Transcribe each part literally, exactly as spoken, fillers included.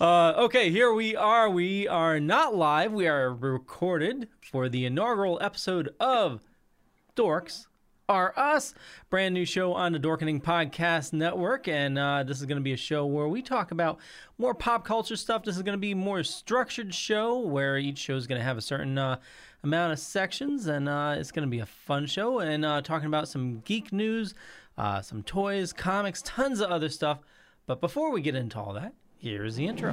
Uh, okay, here we are. We are not live. We are recorded for the inaugural episode of Dorks Are Us, brand new show on the Dorkening Podcast Network. And uh, this is going to be a show where we talk about more pop culture stuff. This is going to be a more structured show where each show is going to have a certain uh, amount of sections. And uh, it's going to be a fun show. And uh, talking about some geek news, uh, some toys, comics, tons of other stuff. But before we get into all that, here's the intro.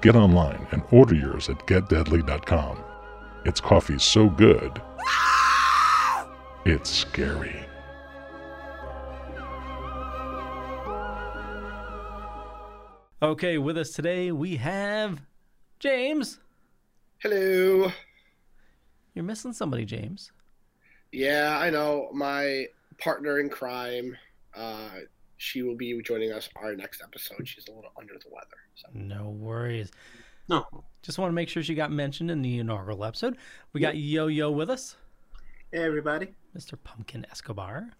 get online and order yours at get deadly dot com. It's coffee so good, it's scary. Okay, with us today we have James. Hello. You're missing somebody, James. Yeah, I know. My partner in crime, uh, she will be joining us our next episode. She's a little under the weather. So. No worries. No. Just want to make sure she got mentioned in the inaugural episode. We got Yo-Yo with us. Hey, everybody. Mister Pumpkin Escobar.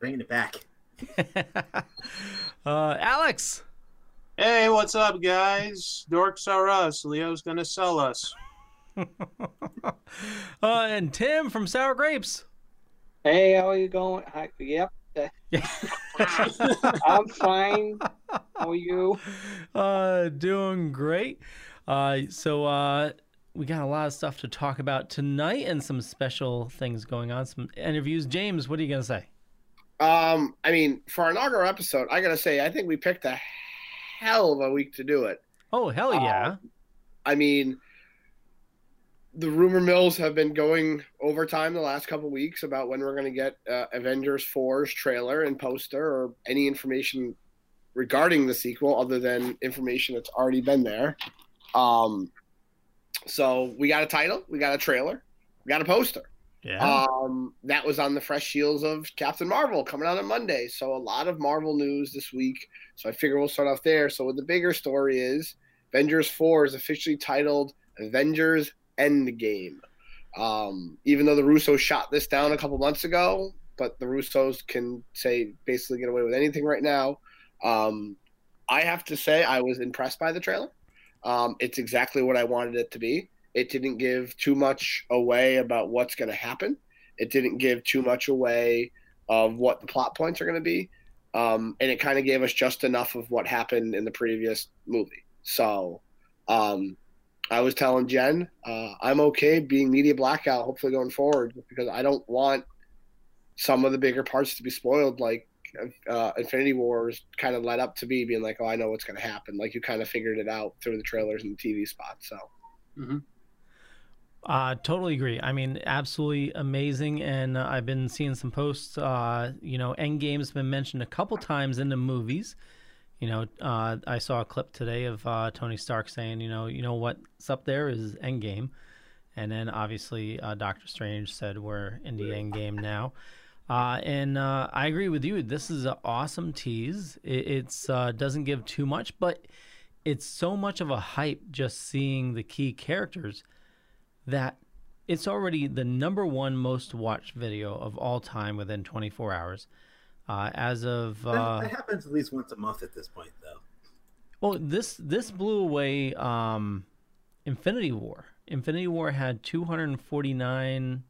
Bringing it back. uh, Alex. Hey, what's up, guys? Dorks are us. Leo's going to sell us. uh, and Tim from Sour Grapes. Hey, how are you going? Hi. Yep. Yeah. I'm fine. How are you? Uh, doing great. Uh, so uh, we got a lot of stuff to talk about tonight, and some special things going on. Some interviews. James, what are you gonna say? Um, I mean, for our inaugural episode, I gotta say, I think we picked a hell of a week to do it. Oh, hell yeah! Um, I mean, the rumor mills have been going overtime the last couple of weeks about when we're going to get uh, Avengers four's trailer and poster or any information regarding the sequel other than information that's already been there. Um, so we got a title, we got a trailer, we got a poster. Yeah. Um, that was on the fresh heels of Captain Marvel coming out on Monday. So a lot of Marvel news this week. So I figure we'll start off there. So what the bigger story is, Avengers four is officially titled Avengers Endgame. Um, even though the Russos shot this down a couple months ago, but the Russos can say basically get away with anything right now. Um, I have to say I was impressed by the trailer. Um, it's exactly what I wanted it to be. It didn't give too much away about what's going to happen. It didn't give too much away of what the plot points are going to be. Um, and it kind of gave us just enough of what happened in the previous movie. So, um, I was telling Jen, uh, I'm okay being media blackout, hopefully going forward, because I don't want some of the bigger parts to be spoiled, like uh, Infinity War was kind of led up to me being like, oh, I know what's going to happen. Like, you kind of figured it out through the trailers and the T V spots. So, mm-hmm. uh, totally agree. I mean, absolutely amazing. And uh, I've been seeing some posts, uh, you know, Endgame's been mentioned a couple times in the movies. You know, uh, I saw a clip today of uh, Tony Stark saying, you know, you know what's up there is Endgame. And then obviously uh, Doctor Strange said we're in the Endgame now. Uh, and uh, I agree with you. This is an awesome tease. It it's, uh, doesn't give too much, but it's so much of a hype just seeing the key characters that it's already the number one most watched video of all time within twenty-four hours. Uh, as of uh, that, that happens at least once a month at this point, though. Well, this this blew away um, Infinity War. Infinity War had two hundred forty-nine.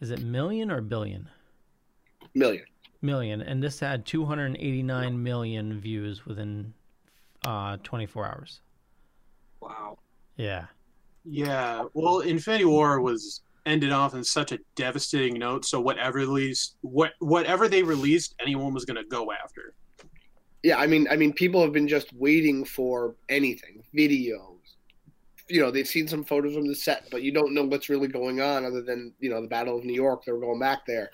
Is it million or billion? Million. Million, and this had two hundred eighty-nine million views within uh, twenty-four hours. Wow. Yeah. Yeah. Well, Infinity War was ended off in such a devastating note. So whatever released, what whatever they released, anyone was going to go after. Yeah, I mean, I mean, people have been just waiting for anything. Videos, you know, they've seen some photos from the set, but you don't know what's really going on other than, you know, the Battle of New York. They were going back there,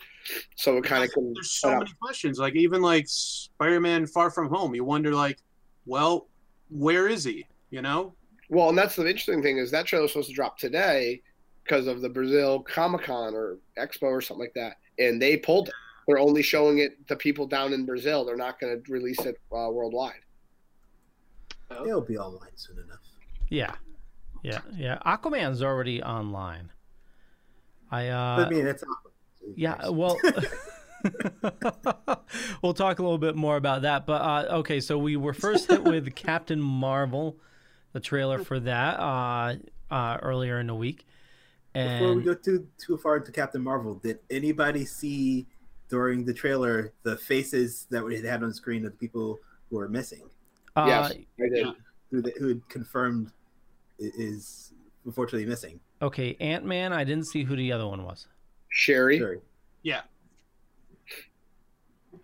so it kind of. There's so many questions. Like even like Spider-Man: Far From Home, you wonder like, well, where is he? You know. Well, and that's the interesting thing is that trailer was supposed to drop today because of the Brazil Comic-Con or Expo or something like that, and they pulled it. They're only showing it to people down in Brazil. They're not going to release it uh, worldwide. It'll be online soon enough. Yeah, yeah, yeah. Aquaman's already online. I. Uh, I mean, it's. Yeah. Well. We'll talk a little bit more about that, but uh, okay. So we were first hit with Captain Marvel, the trailer for that uh, uh, earlier in the week. And before we go too too far into Captain Marvel, did anybody see? During the trailer, the faces that we had on screen of the people who were missing. Uh, yes, I did. Who, who confirmed is unfortunately missing. Okay, Ant-Man, I didn't see who the other one was. Sherry. Sherry. Yeah.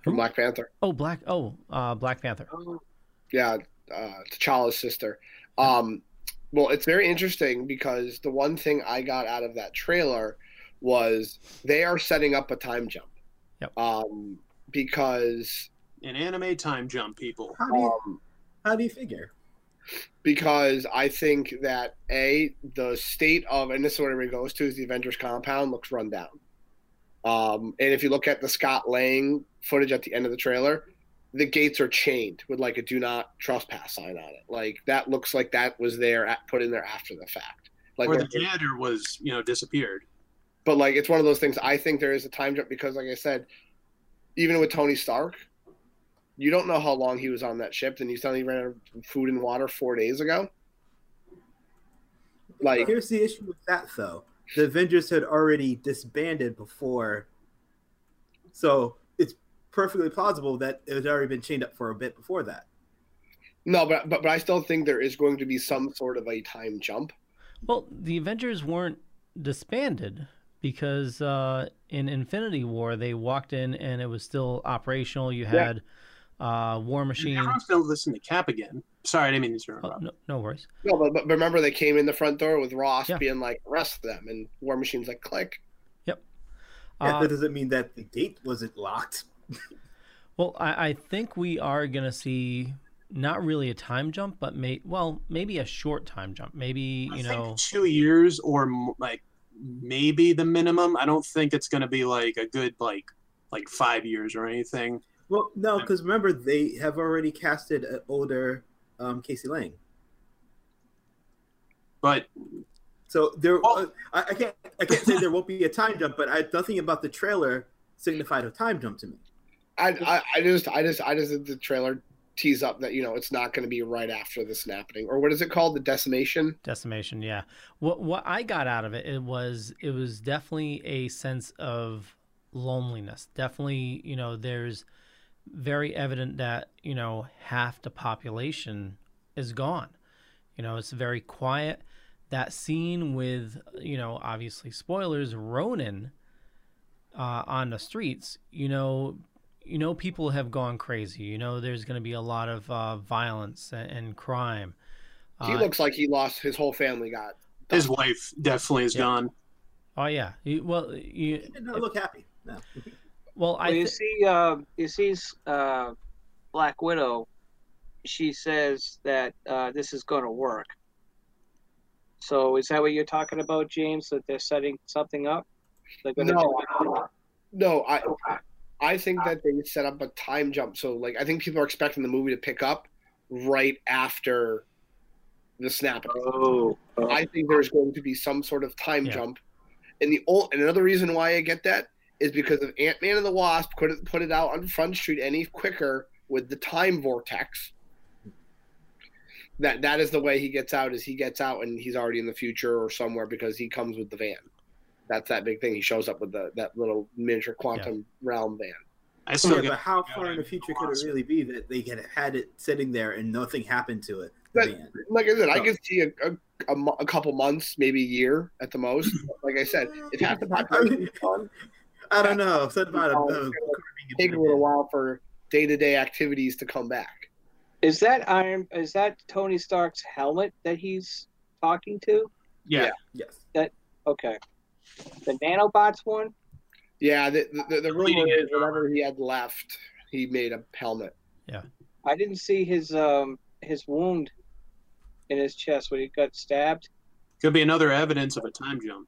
From who? Black Panther. Oh, Black Oh, uh, Black Panther. Oh. Yeah, uh, T'Challa's sister. Um, well, it's very interesting because the one thing I got out of that trailer was they are setting up a time jump. Yep. Um, because an anime time jump, people. How do you, um, how do you figure? Because I think that a the state of and this is where it goes to is the Avengers compound looks run down. Um, and if you look at the Scott Lang footage at the end of the trailer, the gates are chained with like a "do not trespass" sign on it. Like that looks like that was there at, put in there after the fact. Like or the janitor was you know disappeared. But, like, it's one of those things. I think there is a time jump because, like I said, even with Tony Stark, you don't know how long he was on that ship, and he suddenly ran out of food and water four days ago. Like, here's the issue with that, though. The Avengers had already disbanded before. So it's perfectly plausible that it had already been chained up for a bit before that. No, but but, but I still think there is going to be some sort of a time jump. Well, the Avengers weren't disbanded. Because uh, in Infinity War, they walked in and it was still operational. You had yeah. uh, War Machine. Everyone's still listening to Cap again. Sorry, I didn't mean to interrupt. Oh, no, no worries. No, but, but remember they came in the front door with Ross yeah. being like, arrest them. And War Machine's like, click. Yep. Yeah, uh, that doesn't mean that the gate wasn't locked. Well, I, I think we are going to see not really a time jump, but may, well, maybe a short time jump. Maybe, I you know. two years or like. Maybe the minimum. I don't think it's going to be like a good like like five years or anything. Well, no, because remember they have already casted an older um, Casey Lang. But so there, oh. uh, I, I can't I can't say there won't be a time jump, but I, nothing about the trailer signified a time jump to me. I, I I just I just I just did the trailer tease up that you know it's not going to be right after this happening or what is it called the decimation decimation yeah what what I got out of it it was it was definitely a sense of loneliness. Definitely you know there's very evident that you know half the population is gone. You know it's very quiet. That scene with you know obviously spoilers Ronan uh on the streets, you know You know, people have gone crazy. You know, there's going to be a lot of uh, violence and, and crime. He uh, looks like he lost his whole family. Got done. His wife definitely is yeah. gone. Oh yeah. He, well, you, he did not look happy. No. Well, I well, you see, uh, you see, uh, Black Widow. She says that uh, this is going to work. So is that what you're talking about, James? That they're setting something up? They're gonna no, do- no, I. I- I think that they set up a time jump. So, like, I think people are expecting the movie to pick up right after the snap. Oh, oh. I think there's going to be some sort of time yeah. jump And the old, and another reason why I get that is because of Ant-Man and the Wasp couldn't put it out on Front Street any quicker with the time vortex. That that is the way he gets out, is he gets out and he's already in the future or somewhere because he comes with the van. That's that big thing. He shows up with the that little miniature quantum yeah. realm van. I still yeah, get, but how yeah, far in the future could it really be that they had had it sitting there and nothing happened to it? But, like I said, so. I could see a, a, a, a couple months, maybe a year at the most. Like I said, if half the population fun, I don't know. Something about it, though. Take a little while for day-to-day activities to come back. Is that Iron? Is that Tony Stark's helmet that he's talking to? Yeah. yeah. Yes. That okay. The nanobots one. Yeah, the the, the rumor is whatever he had left, he made a helmet. Yeah, I didn't see his um his wound in his chest when he got stabbed. Could be another evidence of a time jump.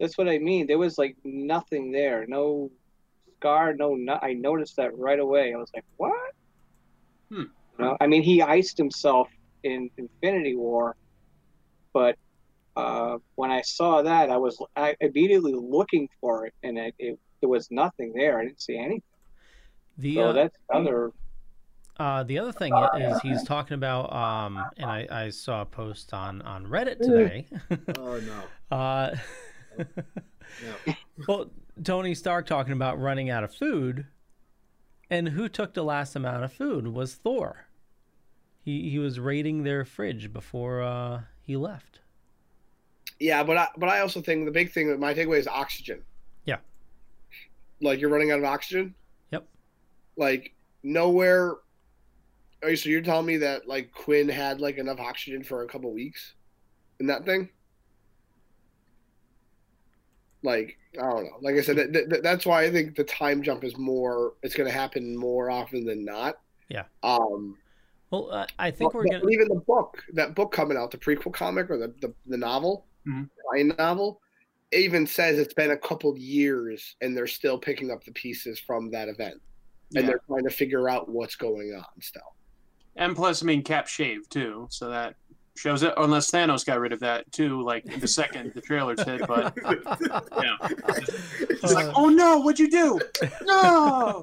That's what I mean. There was like nothing there, no scar, no. no I noticed that right away. I was like, what? Hmm. You know? I mean, he iced himself in Infinity War, but. Uh, when I saw that, I was I immediately looking for it, and it, it, there was nothing there. I didn't see anything. The, so uh, that's another... Uh, the other thing uh, is he's talking about, um, and I, I saw a post on, on Reddit today. Oh, no. uh, no. Well, Tony Stark talking about running out of food, and who took the last amount of food was Thor. He, he was raiding their fridge before uh, he left. Yeah, but I, but I also think the big thing, that my takeaway is oxygen. Yeah. Like, you're running out of oxygen? Yep. Like, nowhere... Are you, so you're telling me that, like, Quinn had, like, enough oxygen for a couple weeks in that thing? Like, I don't know. Like I said, that, that, that's why I think the time jump is more... It's going to happen more often than not. Yeah. Um. Well, uh, I think well, we're going to... Even the book, that book coming out, the prequel comic or the, the, the novel... Mm-hmm. novel even says it's been a couple years and they're still picking up the pieces from that event and yeah. they're trying to figure out what's going on still. And plus, I mean, Cap shaved too, so that shows it, unless Thanos got rid of that too, like the second the trailer said, but yeah, it's like, oh no, what'd you do? No.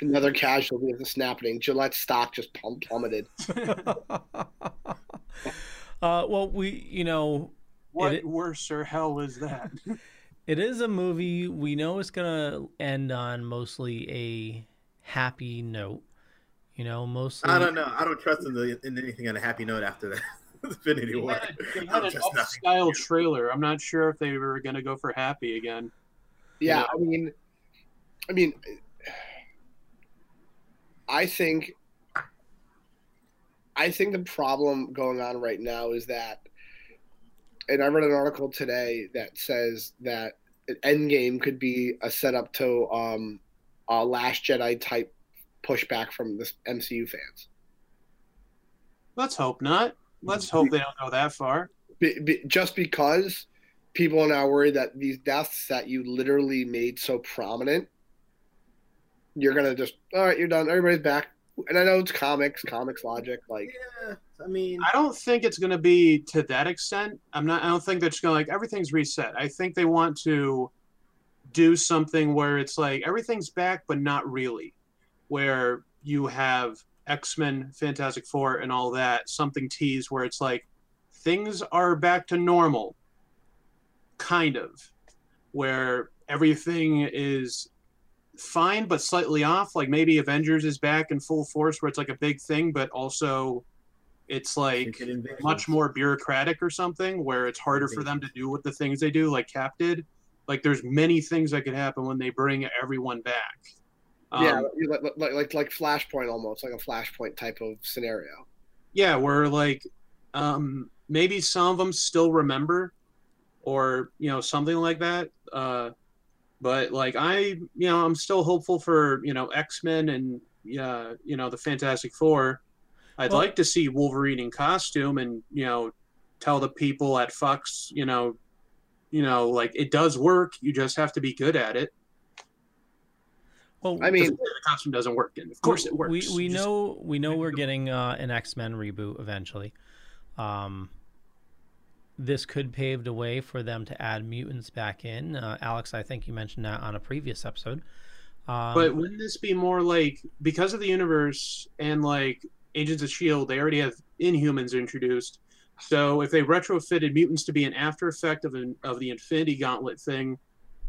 Another casualty of the snapping. Gillette's stock just plum- plummeted. Uh, well, we, you know... What it, worse or hell was that? It is a movie. We know it's going to end on mostly a happy note. You know, mostly... I don't know. I don't trust in, the, in anything on a happy note after that. Infinity War. They had, they had an up-style trailer. I'm not sure if they were going to go for happy again. Yeah, you know? I mean... I mean... I think... I think the problem going on right now is that, and I read an article today that says that Endgame could be a setup to um, a Last Jedi type pushback from the M C U fans. Let's hope not. Let's hope they don't go that far. Be, be, just because people are now worried that these deaths that you literally made so prominent, you're going to just, all right, you're done. Everybody's back. And I know it's comics, comics logic. Like, yeah, I mean, I don't think it's going to be to that extent. I'm not. I don't think that's going to like everything's reset. I think they want to do something where it's like everything's back, but not really. Where you have X-Men, Fantastic Four, and all that, something teased where it's like things are back to normal, kind of, where everything is. Fine, but slightly off. Like maybe Avengers is back in full force, where it's like a big thing, but also it's like much more bureaucratic or something, where it's harder for them to do what the things they do, like Cap did. Like there's many things that could happen when they bring everyone back. Um, yeah, like, like like like Flashpoint, almost like a Flashpoint type of scenario. Yeah, where like um, maybe some of them still remember, or you know something like that. Uh, But like I, you know, I'm still hopeful for you know X-Men and uh, you know the Fantastic Four. I'd well, like to see Wolverine in costume and you know tell the people at Fox, you know, you know like it does work. You just have to be good at it. Well, I mean, the costume doesn't work, and of course it works. We we just, know we know we're getting uh, an X-Men reboot eventually. Um, this could pave the way for them to add mutants back in. Uh, Alex, I think you mentioned that on a previous episode. Um, but wouldn't this be more like, because of the universe and like Agents of S H I E L D, they already have Inhumans introduced. So if they retrofitted mutants to be an after effect of, an, of the Infinity Gauntlet thing,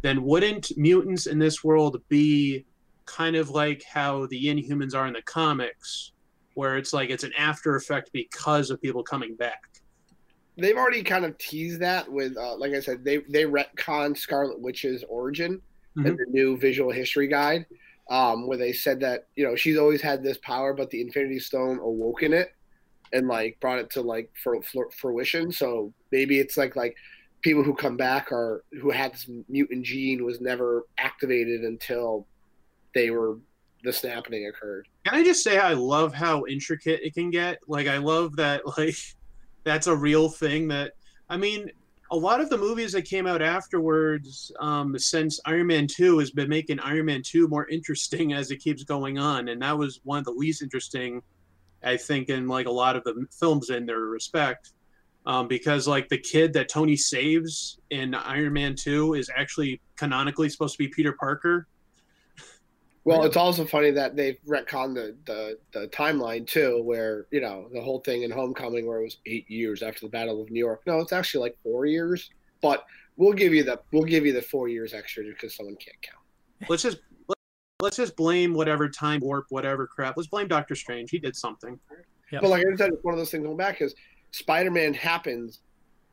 then wouldn't mutants in this world be kind of like how the Inhumans are in the comics, where it's like it's an after effect because of people coming back? They've already kind of teased that with, uh, like I said, they they retconned Scarlet Witch's origin mm-hmm. in the new visual history guide, um, where they said that, you know, she's always had this power, but the Infinity Stone awoken it and like brought it to like for, for fruition. So maybe it's like like people who come back are who had this mutant gene was never activated until they were the snapping occurred. Can I just say I love how intricate it can get? Like I love that like that's a real thing that I mean a lot of the movies that came out afterwards um, since Iron Man two has been making Iron Man two more interesting as it keeps going on, and that was one of the least interesting I think in like a lot of the films in their respect, um, because like the kid that Tony saves in Iron Man two is actually canonically supposed to be Peter Parker. Well, it's also funny that they've retconned the, the, the timeline too, where, you know, the whole thing in Homecoming where it was eight years after the Battle of New York. No, it's actually like four years, but we'll give you the we'll give you the four years extra because someone can't count. Let's just let's just blame whatever time warp, whatever crap. Let's blame Doctor Strange. He did something. Yep. But like I said, one of those things going back is Spider-Man happens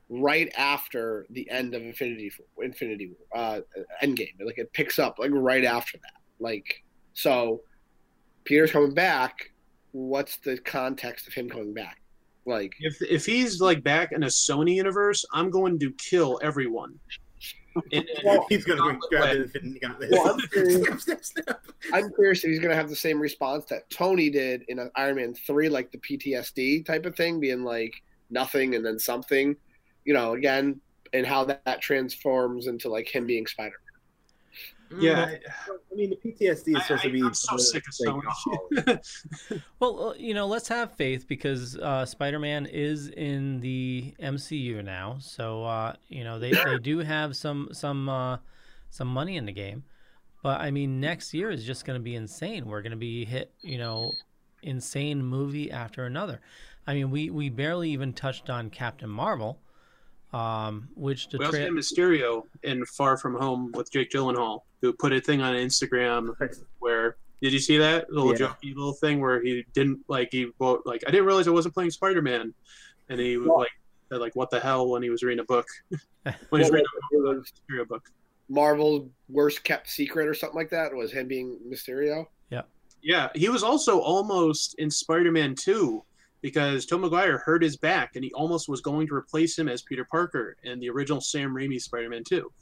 right after the end of Infinity Infinity uh, Endgame. Like it picks up like right after that. Like. So, Peter's coming back. What's the context of him coming back? Like, if if he's like back in a Sony universe, I'm going to kill everyone. And, well, he's going to grab it and got this. Well, I'm, curious, snap, snap, snap. I'm curious if he's going to have the same response that Tony did in Iron Man three, like the P T S D type of thing, being like nothing and then something, you know, again, and how that, that transforms into like him being Spider-Man. Yeah, I, I mean the P T S D is supposed I, to be. I'm so sick of Sony. Well, you know, let's have faith because uh, Spider-Man is in the M C U now, so uh, you know they, they do have some some uh, some money in the game. But I mean, next year is just going to be insane. We're going to be hit, you know, insane movie after another. I mean, we we barely even touched on Captain Marvel. Um, which the we also had Mysterio in Far From Home with Jake Gyllenhaal, who put a thing on Instagram where did you see that little yeah. jokey little thing where he didn't like he wrote, like I didn't realize I wasn't playing Spider-Man, and he was well, like said, like what the hell when he was reading a book when he was reading a Mysterio book. Marvel's worst kept secret or something like that was him being Mysterio. Yeah, yeah, he was also almost in Spider-Man two. Because Tobey Maguire hurt his back, and he almost was going to replace him as Peter Parker in the original Sam Raimi Spider-Man two.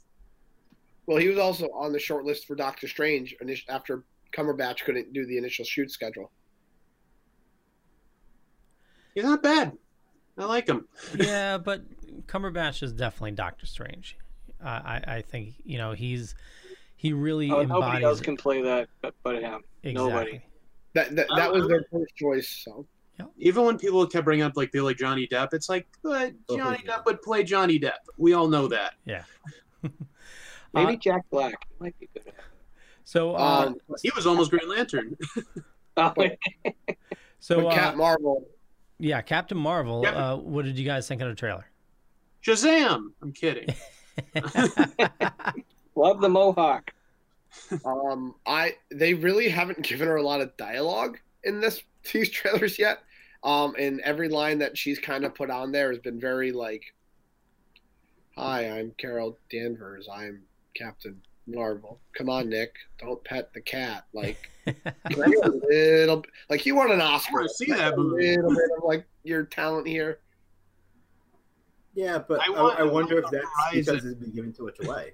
Well, he was also on the short list for Doctor Strange after Cumberbatch couldn't do the initial shoot schedule. He's not bad. I like him. Yeah, but Cumberbatch is definitely Doctor Strange. Uh, I, I think, you know, he's he really oh, embodies nobody else it. Can play that but him. Exactly. Nobody. That, that, that um, was their first choice, so... Yep. Even when people kept bringing up like they like Johnny Depp, it's like, but Johnny oh, yeah. Depp would play Johnny Depp. We all know that. Yeah. Maybe uh, Jack Black might be good. So uh, um, he was almost Green Lantern. but, so uh, Captain Marvel. Yeah, Captain Marvel. Captain... Uh, what did you guys think of the trailer? Shazam! I'm kidding. Love the Mohawk. Um, I they really haven't given her a lot of dialogue in this. These trailers yet, um, and every line that she's kind of put on there has been very like, "Hi, I'm Carol Danvers. I'm Captain Marvel. Come on, Nick, don't pet the cat." Like, a little, like you want an Oscar. I want to see that movie. A little bit of like your talent here. Yeah, but I, want, I, I wonder if that's Horizon. Because it's been given too much away.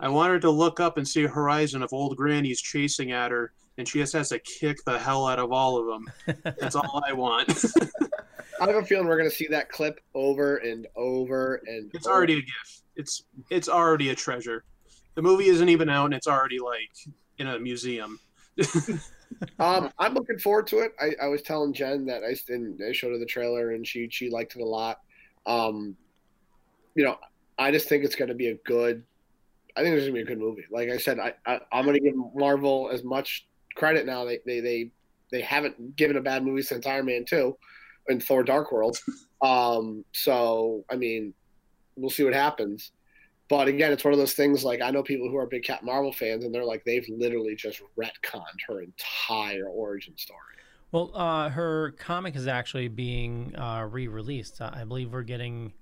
I want her to look up and see a horizon of old grannies chasing at her. And she just has to kick the hell out of all of them. That's all I want. I have a feeling we're going to see that clip over and over and It's over. Already a gift. It's it's already a treasure. The movie isn't even out, and it's already, like, in a museum. um, I'm looking forward to it. I, I was telling Jen that I, I showed her the trailer, and she, she liked it a lot. Um, you know, I just think it's going to be a good. I think it's going to be a good movie. Like I said, I, I I'm going to give Marvel as much credit now. They they they they haven't given a bad movie since Iron Man two, and Thor: Dark World. Um, so I mean, we'll see what happens. But again, it's one of those things, like, I know people who are big Captain Marvel fans, and they're like, they've literally just retconned her entire origin story. Well, uh, her comic is actually being uh, re-released. Uh, I believe we're getting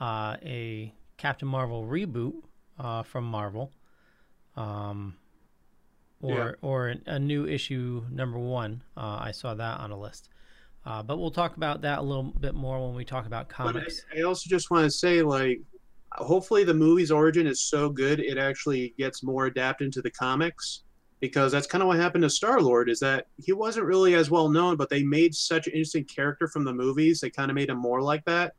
uh, a Captain Marvel reboot uh, from Marvel, um, or yeah. or a new issue number one. Uh, I saw that on a list. Uh, but we'll talk about that a little bit more when we talk about comics. But I, I also just want to say, like, hopefully the movie's origin is so good it actually gets more adapted to the comics, because that's kind of what happened to Star-Lord, is that he wasn't really as well known, but they made such an interesting character from the movies, they kind of made him more like that.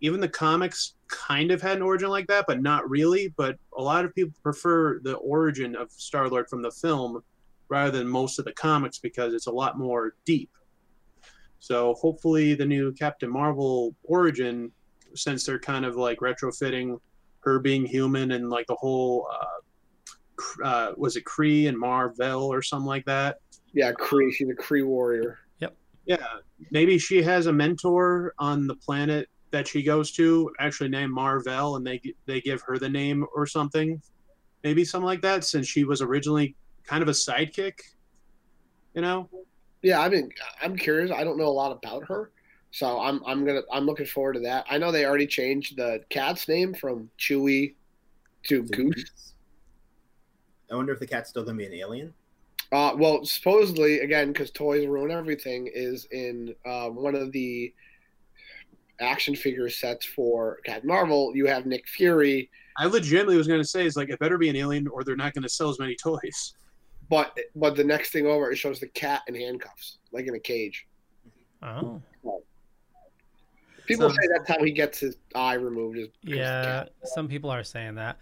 Even the comics kind of had an origin like that, but not really. But a lot of people prefer the origin of Star-Lord from the film rather than most of the comics, because it's a lot more deep. So hopefully the new Captain Marvel origin, since they're kind of like retrofitting her being human and like the whole, uh, uh, was it Kree and Mar-Vell or something like that? Yeah, Kree. She's a Kree warrior. Yep. Yeah. Maybe she has a mentor on the planet that she goes to, actually named Mar-Vell, and they they give her the name or something. Maybe something like that, since she was originally kind of a sidekick, you know? Yeah, I mean, I'm curious. I don't know a lot about her. So I'm I'm gonna I'm looking forward to that. I know they already changed the cat's name from Chewie to Goose. I wonder if the cat's still gonna be an alien. Uh, well, supposedly, again, because toys ruin everything, is in uh, one of the action figure sets for Captain Marvel. You have Nick Fury. I legitimately was gonna say, is like, it better be an alien, or they're not gonna sell as many toys. But but the next thing over, it shows the cat in handcuffs, like in a cage. Oh. So, people so, say that's how he gets his eye removed. Is yeah, some people are saying that.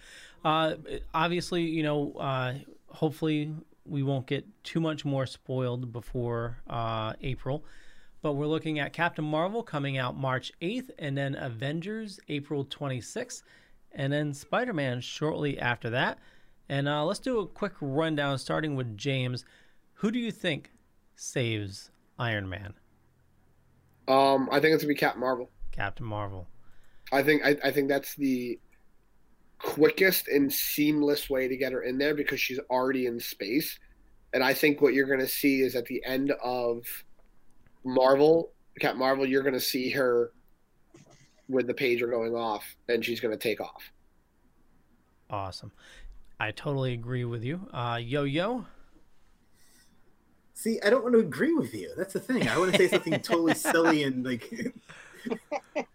Uh, obviously, you know, uh, hopefully we won't get too much more spoiled before uh, April. But we're looking at Captain Marvel coming out March eighth, and then Avengers April twenty-sixth, and then Spider-Man shortly after that. And uh, let's do a quick rundown, starting with James. Who do you think saves Iron Man? Um, I think it's gonna be Captain Marvel. Captain Marvel. I think I, I think that's the quickest and seamless way to get her in there, because she's already in space. And I think what you're gonna see is at the end of Marvel, Captain Marvel, you're gonna see her with the pager going off, and she's gonna take off. Awesome. I totally agree with you. Uh, yo yo. See, I don't want to agree with you. That's the thing. I want to say something totally silly and like.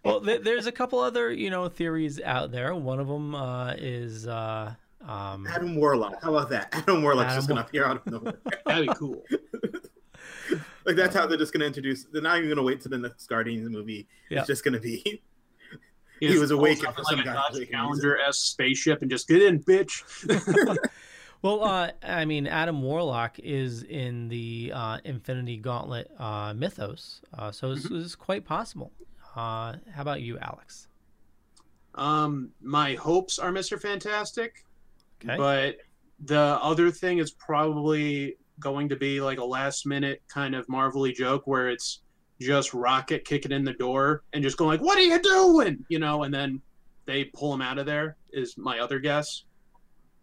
Well, th- there's a couple other, you know, theories out there. One of them uh, is uh, um... Adam Warlock. How about that? Adam Warlock's Adam just going to appear out of nowhere. That'd be cool. Like, that's how they're just going to introduce. They're not even going to wait to the next Guardians movie. Yeah. It's just going to be. He, he was awakened for some like guy. Calendar-esque spaceship, and just get in, bitch. Well, uh, I mean, Adam Warlock is in the uh, Infinity Gauntlet uh, mythos, uh, so it's, mm-hmm. it's quite possible. Uh, how about you, Alex? Um, my hopes are Mister Fantastic, okay. But the other thing is probably going to be like a last-minute kind of Marvel-y joke where it's just Rocket kicking in the door and just going like, "What are you doing?" You know, and then they pull him out of there is my other guess.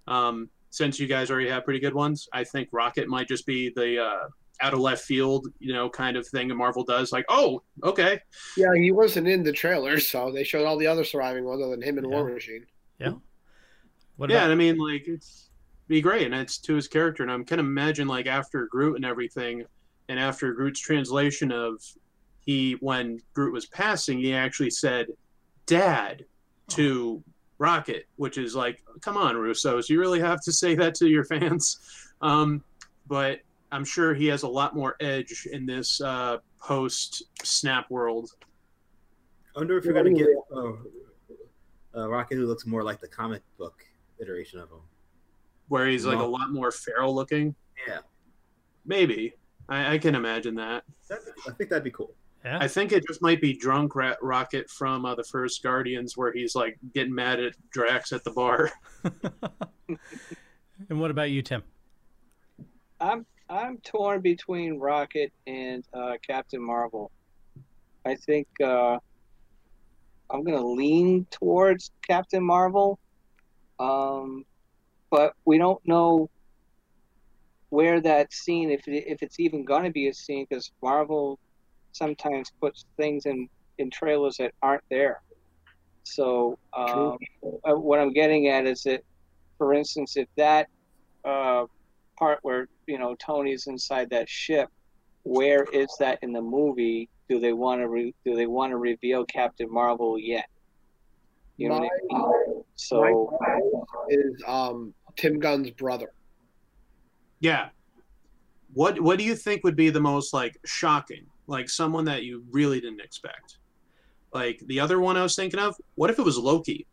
Um. Since you guys already have pretty good ones, I think Rocket might just be the uh, out of left field, you know, kind of thing that Marvel does. Like, oh, okay. Yeah, he wasn't in the trailer, so they showed all the other surviving ones other than him and yeah. War Machine. Yeah. What yeah, about- and I mean, like, it's be great, and it's to his character. And I can imagine, like, after Groot and everything, and after Groot's translation of he, when Groot was passing, he actually said, "Dad," oh. to Rocket, which is like, come on, Russos, you really have to say that to your fans. Um, but I'm sure he has a lot more edge in this uh, post-Snap world. I wonder if you're going to get uh, uh, Rocket who looks more like the comic book iteration of him. Where he's like no. a lot more feral looking? Yeah. Maybe. I, I can imagine that. That'd, I think that'd be cool. Yeah. I think it just might be drunk rat Rocket from uh, the first Guardians, where he's like getting mad at Drax at the bar. And what about you, Tim? I'm I'm torn between Rocket and uh, Captain Marvel. I think uh, I'm gonna lean towards Captain Marvel, um, but we don't know where that scene, if it, if it's even gonna be a scene, because Marvel sometimes puts things in, in trailers that aren't there. So um, what I'm getting at is that, for instance, if that uh, part where, you know, Tony's inside that ship, where is that in the movie? Do they want to re do they want to reveal Captain Marvel yet? You know my, what I mean? So is um, Tim Gunn's brother. Yeah. What What do you think would be the most like shocking? Like someone that you really didn't expect. Like the other one I was thinking of, what if it was Loki?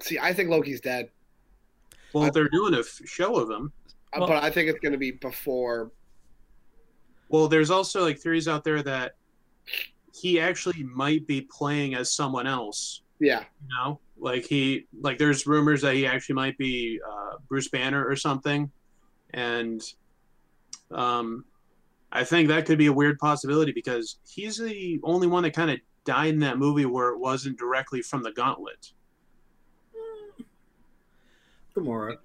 See, I think Loki's dead. Well, I, they're doing a show of him. But well, I think it's going to be before. Well, there's also like theories out there that he actually might be playing as someone else. Yeah. You know, like he, like there's rumors that he actually might be uh, Bruce Banner or something. And, um, I think that could be a weird possibility because he's the only one that kind of died in that movie where it wasn't directly from the gauntlet. Gamora.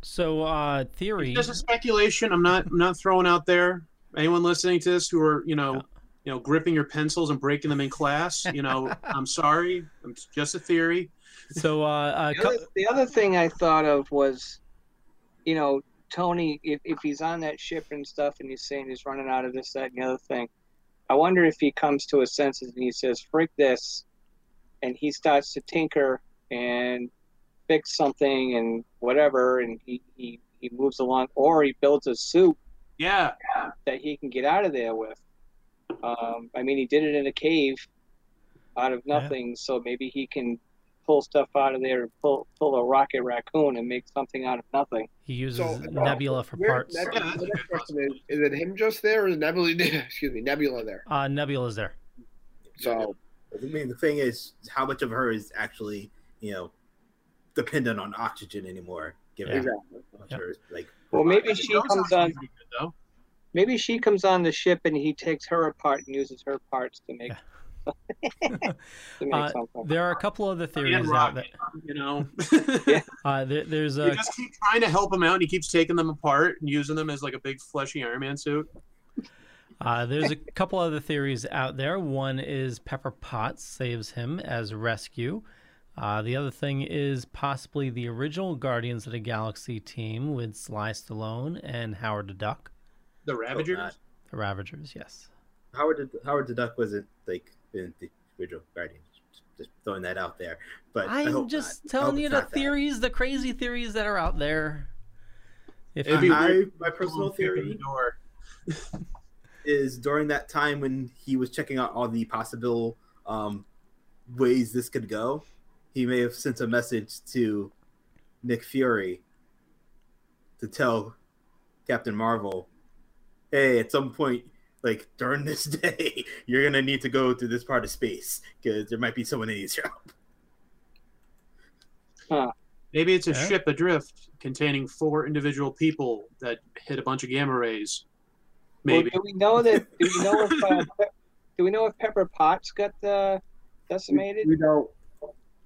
So, uh, theory. It's just a speculation. I'm not I'm not throwing out there. Anyone listening to this who are, you know, no. you know, gripping your pencils and breaking them in class, you know, I'm sorry. It's just a theory. So, uh, uh the, other, the other thing I thought of was, you know, Tony, if, if he's on that ship and stuff and he's saying he's running out of this, that, and the other thing, I wonder if he comes to his senses and he says, frick this, and he starts to tinker and fix something and whatever, and he, he, he moves along, or he builds a suit yeah. that he can get out of there with. Um, I mean, he did it in a cave out of nothing, yeah. so maybe he can pull stuff out of there and pull, pull a rocket raccoon and make something out of nothing. He uses so, Nebula uh, for parts. Nebula, yeah, is, is it him just there or is Nebula, excuse me, Nebula there? Uh, Nebula's there. So, I mean, the thing is, how much of her is actually, you know, dependent on oxygen anymore? Given yeah. exactly. yeah. her, like, well, maybe she comes on. Good, maybe she comes on the ship and he takes her apart and uses her parts to make. Yeah. uh, there are a couple other theories out there. You know, uh, there, there's a. You just keep trying to help him out, and he keeps taking them apart and using them as like a big fleshy Iron Man suit. Uh, there's a couple other theories out there. One is Pepper Potts saves him as Rescue. Uh, the other thing is possibly the original Guardians of the Galaxy team with Sly Stallone and Howard the Duck. The Ravagers. Oh, the Ravagers, yes. Howard the Howard the Duck wasn't like. In the original Guardians, just throwing that out there. But I'm just not. telling you the theories, that. the crazy theories that are out there. If I, I, my personal theory is during that time when he was checking out all the possible um, ways this could go, he may have sent a message to Nick Fury to tell Captain Marvel, "Hey, at some point." Like, during this day, you're going to need to go through this part of space because there might be someone in his shop. Huh. Maybe it's a yeah. ship adrift containing four individual people that hit a bunch of gamma rays. Maybe. Well, do we know that? Do we know if uh, do we know if Pepper Potts got uh, decimated? We don't.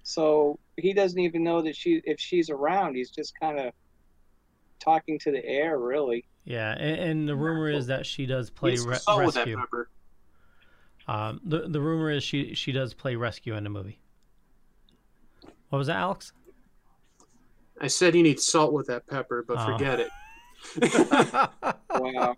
So he doesn't even know that she if she's around. He's just kind of talking to the air, really. Yeah, and, and the rumor is that she does play re rescue. Um, the the rumor is she she does play Rescue in the movie. What was that, Alex? I said you need salt with that pepper, but oh. forget it. Wow.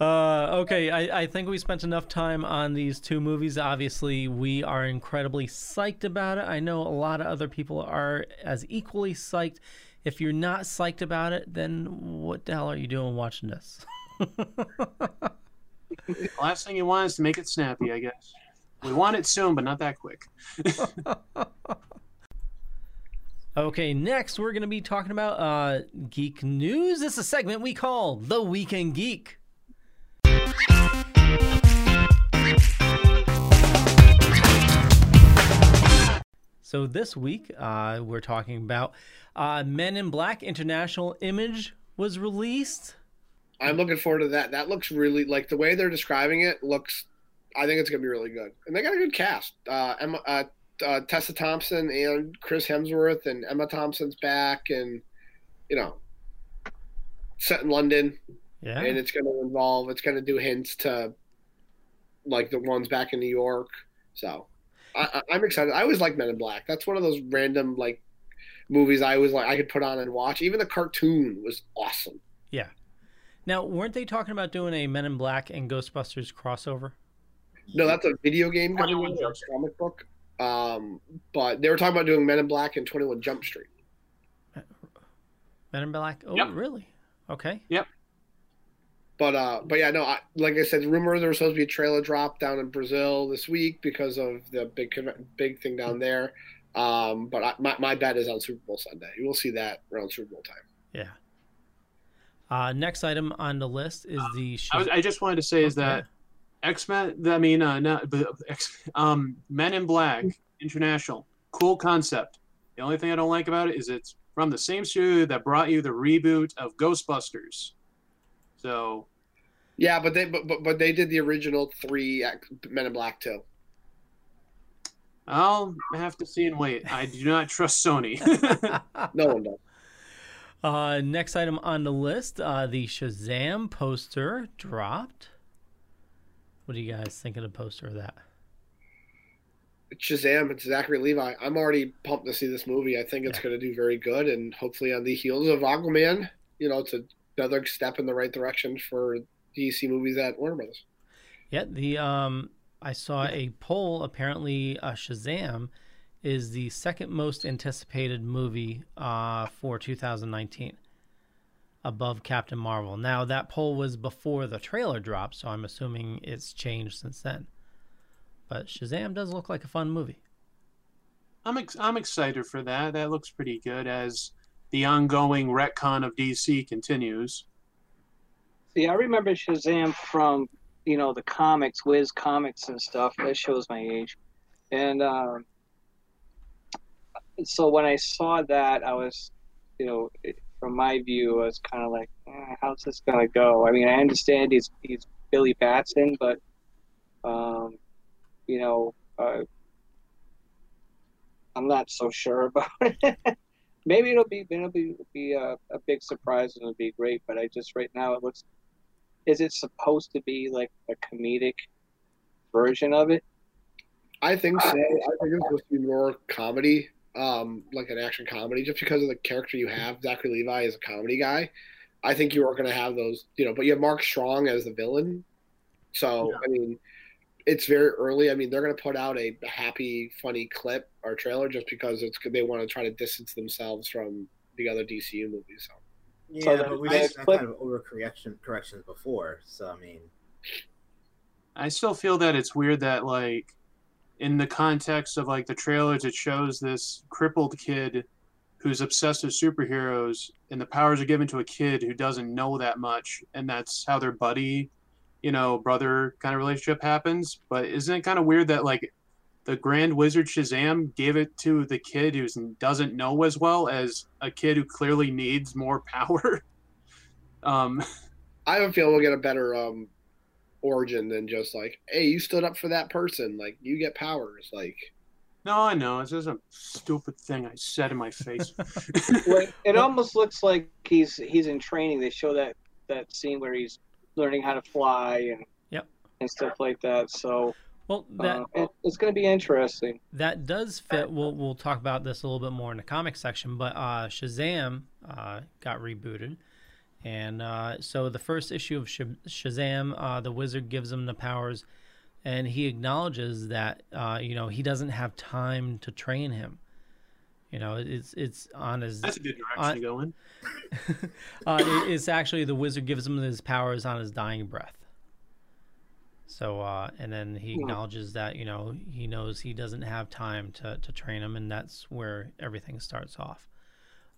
Uh, okay, I, I think we spent enough time on these two movies. Obviously, we are incredibly psyched about it. I know a lot of other people are as equally psyched. If you're not psyched about it, then what the hell are you doing watching this? The last thing you want is to make it snappy, I guess. We want it soon, but not that quick. Okay, next we're going to be talking about uh, geek news. It's a segment we call The Weekend Geek. So this week, uh, we're talking about uh, Men in Black International. Image was released. I'm looking forward to that. That looks really, like, the way they're describing it looks, I think it's going to be really good. And they got a good cast. Uh, Emma, uh, uh, Tessa Thompson and Chris Hemsworth, and Emma Thompson's back, and, you know, set in London. Yeah. And it's going to involve, it's going to do hints to, like, the ones back in New York. So I, I'm excited. I always like Men in Black. That's one of those random, like, movies I always like, I could put on and watch. Even the cartoon was awesome. Yeah. Now, weren't they talking about doing a Men in Black and Ghostbusters crossover? No, that's a video game, twenty-one Jump Street. Comic book. Um, but they were talking about doing Men in Black and twenty-one Jump Street. Men in Black? Oh, yep. Really? Okay. Yep. But uh, but yeah, no, I, like I said, rumor there was supposed to be a trailer drop down in Brazil this week because of the big big thing down there. Um, but I, my my bet is on Super Bowl Sunday. You will see that around Super Bowl time. Yeah. Uh, next item on the list is um, the. Sh- I, was, I just wanted to say okay. is that X-Men. I mean, uh, not but um, Men in Black International. Cool concept. The only thing I don't like about it is it's from the same studio that brought you the reboot of Ghostbusters. So, yeah, but they but, but but they did the original three Men in Black too. I'll have to see and wait. I do not trust Sony. No one does. Uh, next item on the list, uh, the Shazam poster dropped. What do you guys think of the poster of that? Shazam, it's Zachary Levi. I'm already pumped to see this movie. I think it's yeah. going to do very good, and hopefully on the heels of Aquaman, you know, it's a another step in the right direction for D C movies at Warner Brothers. Yeah, the um, I saw a poll. Apparently, uh, Shazam is the second most anticipated movie uh, for two thousand nineteen, above Captain Marvel. Now, that poll was before the trailer dropped, so I'm assuming it's changed since then. But Shazam does look like a fun movie. I'm ex- I'm excited for that. That looks pretty good as the ongoing retcon of D C continues. See, I remember Shazam from, you know, the comics, Wiz Comics and stuff. That shows my age. And um, so when I saw that, I was, you know, it, from my view, I was kind of like, eh, how's this going to go? I mean, I understand he's, he's Billy Batson, but, um, you know, uh, I'm not so sure about it. Maybe it'll be it'll be, it'll be a, a big surprise and it'll be great, but I just right now it looks. Is it supposed to be like a comedic version of it? I think so. I think it's supposed to be more comedy, um, like an action comedy, just because of the character you have. Zachary Levi is a comedy guy. I think you are going to have those, you know. But you have Mark Strong as the villain, so yeah. I mean, it's very early. I mean, they're going to put out a happy, funny clip or trailer just because it's they want to try to distance themselves from the other D C U movies. So. Yeah, so that, but we've had that kind of overcorrection corrections before. So, I mean, I still feel that it's weird that, like, in the context of, like, the trailers, it shows this crippled kid who's obsessed with superheroes, and the powers are given to a kid who doesn't know that much, and that's how their buddy, you know, brother kind of relationship happens. But isn't it kind of weird that, like, the Grand Wizard Shazam gave it to the kid who doesn't know as well as a kid who clearly needs more power? um, I don't feel we'll get a better um, origin than just like, hey, you stood up for that person. Like, you get powers. Like, no, I know. It's just a stupid thing I said in my face. Like, it almost looks like he's he's in training. They show that, that scene where he's learning how to fly and yep. and stuff like that. So, well, that, uh, it, it's going to be interesting. That does fit. We'll we'll talk about this a little bit more in the comic section. But uh, Shazam uh, got rebooted, and uh, so the first issue of Shazam, uh, the wizard gives him the powers, and he acknowledges that uh, you know he doesn't have time to train him. You know, it's it's on his. That's a good direction to go in. uh, it, it's actually the wizard gives him his powers on his dying breath. So, uh, and then he acknowledges that, you know, he knows he doesn't have time to, to train him, and that's where everything starts off.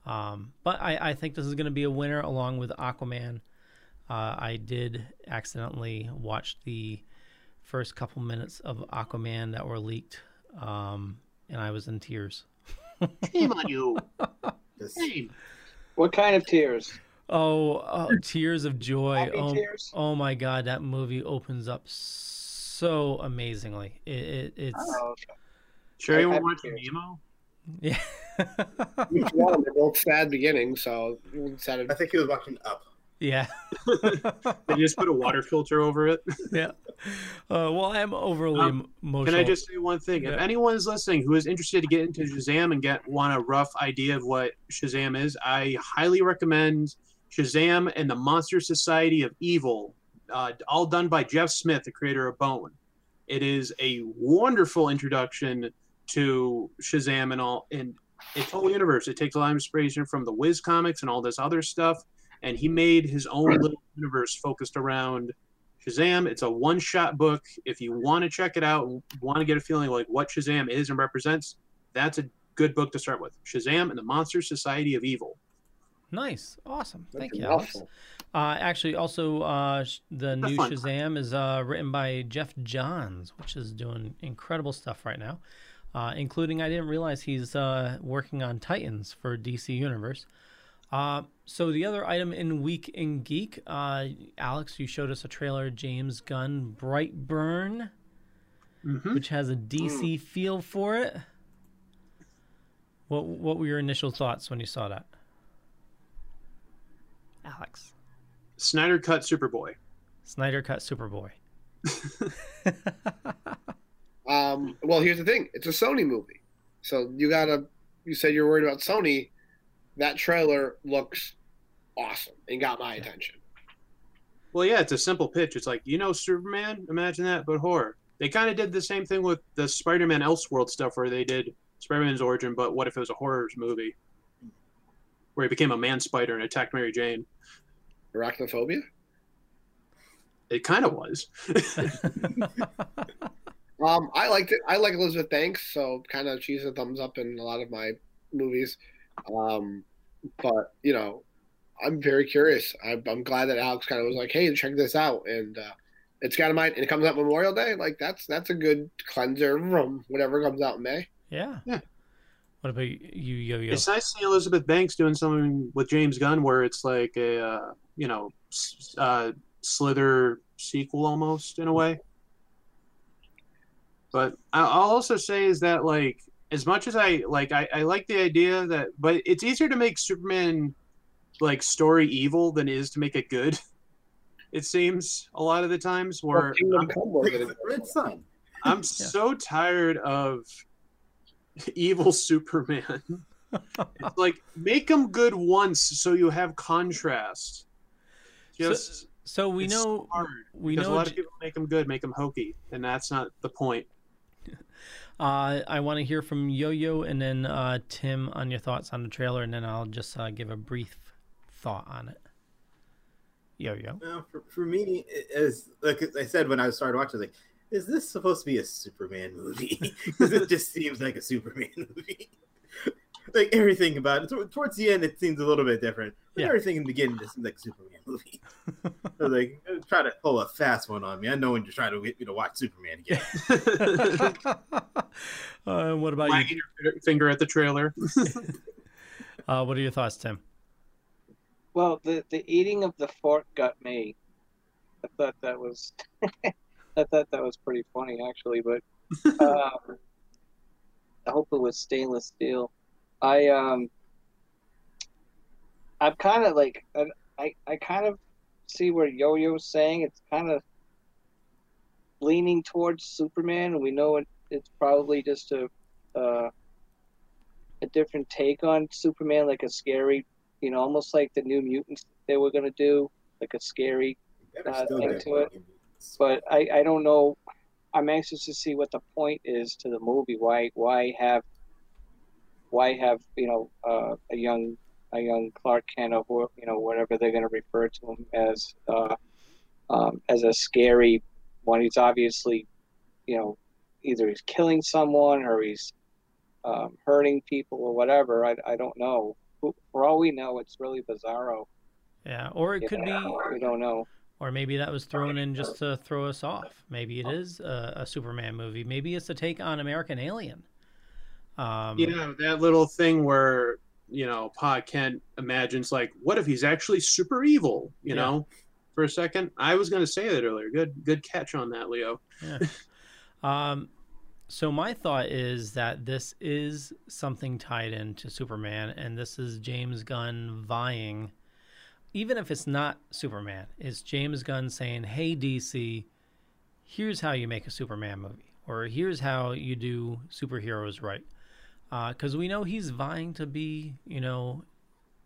Um, but I, I think this is going to be a winner along with Aquaman. Uh, I did accidentally watch the first couple minutes of Aquaman that were leaked. Um, and I was in tears. Shame on you. Shame. What kind of tears? Oh, oh tears of joy. Oh, tears. Oh my God, that movie opens up so amazingly. It, it, it's oh, okay. Sure, you were watching Nemo? Yeah. Well, they're both sad beginning, so I think he was watching Up. Yeah. They just put a water filter over it. Yeah. Uh, well, I'm overly um, emotional. Can I just say one thing? Yeah. If anyone is listening who is interested to get into Shazam and get want a rough idea of what Shazam is, I highly recommend Shazam and the Monster Society of Evil, uh, all done by Jeff Smith, the creator of Bone. It is a wonderful introduction to Shazam and all and its whole universe. It takes a lot of inspiration from the Wiz comics and all this other stuff. And he made his own little universe focused around Shazam. It's a one-shot book. If you want to check it out and want to get a feeling like what Shazam is and represents, that's a good book to start with. Shazam and the Monster Society of Evil. Nice. Awesome. Thank you, Alex. Uh, actually, also, uh, the new Shazam is uh, written by Jeff Johns, which is doing incredible stuff right now, uh, including I didn't realize he's uh, working on Titans for D C Universe. Uh, so the other item in Week in Geek, uh, Alex, you showed us a trailer, James Gunn, Brightburn, mm-hmm. which has a D C mm. feel for it. What What were your initial thoughts when you saw that, Alex? Snyder Cut Superboy. Snyder Cut Superboy. um, well, here's the thing. It's a Sony movie. So you gotta, you said you're worried about Sony. That trailer looks awesome and got my yeah. attention. Well, yeah, it's a simple pitch. It's like, you know, Superman, imagine that, but horror. They kind of did the same thing with the Spider-Man Elseworld stuff where they did Spider-Man's origin, but what if it was a horror movie where he became a man spider and attacked Mary Jane? Arachnophobia? It kind of was. um, I liked it. I like Elizabeth Banks, so kind of she's a thumbs up in a lot of my movies. Um, but you know, I'm very curious. I'm, I'm glad that Alex kind of was like, "Hey, check this out," and uh, it's got a mind. And it comes out Memorial Day. Like that's that's a good cleanser from whatever comes out in May. Yeah. Yeah. What about you, Yo Yo? It's nice to see Elizabeth Banks doing something with James Gunn, where it's like a uh, you know uh, Slither sequel almost in a way. But I'll also say is that like. As much as I like, I, I like the idea that, but it's easier to make Superman like story evil than it is to make it good. It seems a lot of the times where well, I'm, I'm, I'm yeah. so tired of evil Superman. It's like make him good once, so you have contrast. Just so, so we know hard, we know a lot of people make him good, make him hokey, and that's not the point. Uh, I want to hear from Yo-Yo and then uh, Tim on your thoughts on the trailer, and then I'll just uh, give a brief thought on it. Yo-Yo. Uh, for, for me, as like I said when I started watching, I was like, is this supposed to be a Superman movie? Because it just seems like a Superman movie. Like everything about it. T- towards the end, it seems a little bit different. But yeah. Everything in the beginning just seems like a Superman movie. I was like, try to pull a fast one on me. I know when you're trying to get me to watch Superman again. uh, what about Wagging you? Your finger at the trailer. uh, what are your thoughts, Tim? Well, the, the eating of the fork got me. I thought that was, I thought that was pretty funny actually, but um, I hope it was stainless steel. I um, I'm kind of like I I kind of see where Yo-Yo's saying it's kind of leaning towards Superman. We know it, it's probably just a uh, a different take on Superman, like a scary, you know, almost like the New Mutants they were gonna do, like a scary uh, thing to it. But I, I don't know. I'm anxious to see what the point is to the movie. Why why have Why have you know uh, a young a young Clark Kent or you know whatever they're going to refer to him as uh, um, as a scary one? He's obviously you know either he's killing someone or he's um, hurting people or whatever. I, I don't know. For all we know, it's really bizarro. Yeah, or it could know? be. We don't know. Or maybe that was thrown in just to throw us off. Maybe it is a, a Superman movie. Maybe it's a take on American Alien. Um, you know, that little thing where, you know, Pa Kent imagines, like, what if he's actually super evil, you yeah. know, for a second? I was going to say that earlier. Good good catch on that, Leo. Yeah. um, so my thought is that this is something tied into Superman, and this is James Gunn vying, even if it's not Superman, it's James Gunn saying, hey, D C, here's how you make a Superman movie, or here's how you do superheroes right. Because uh, we know he's vying to be, you know,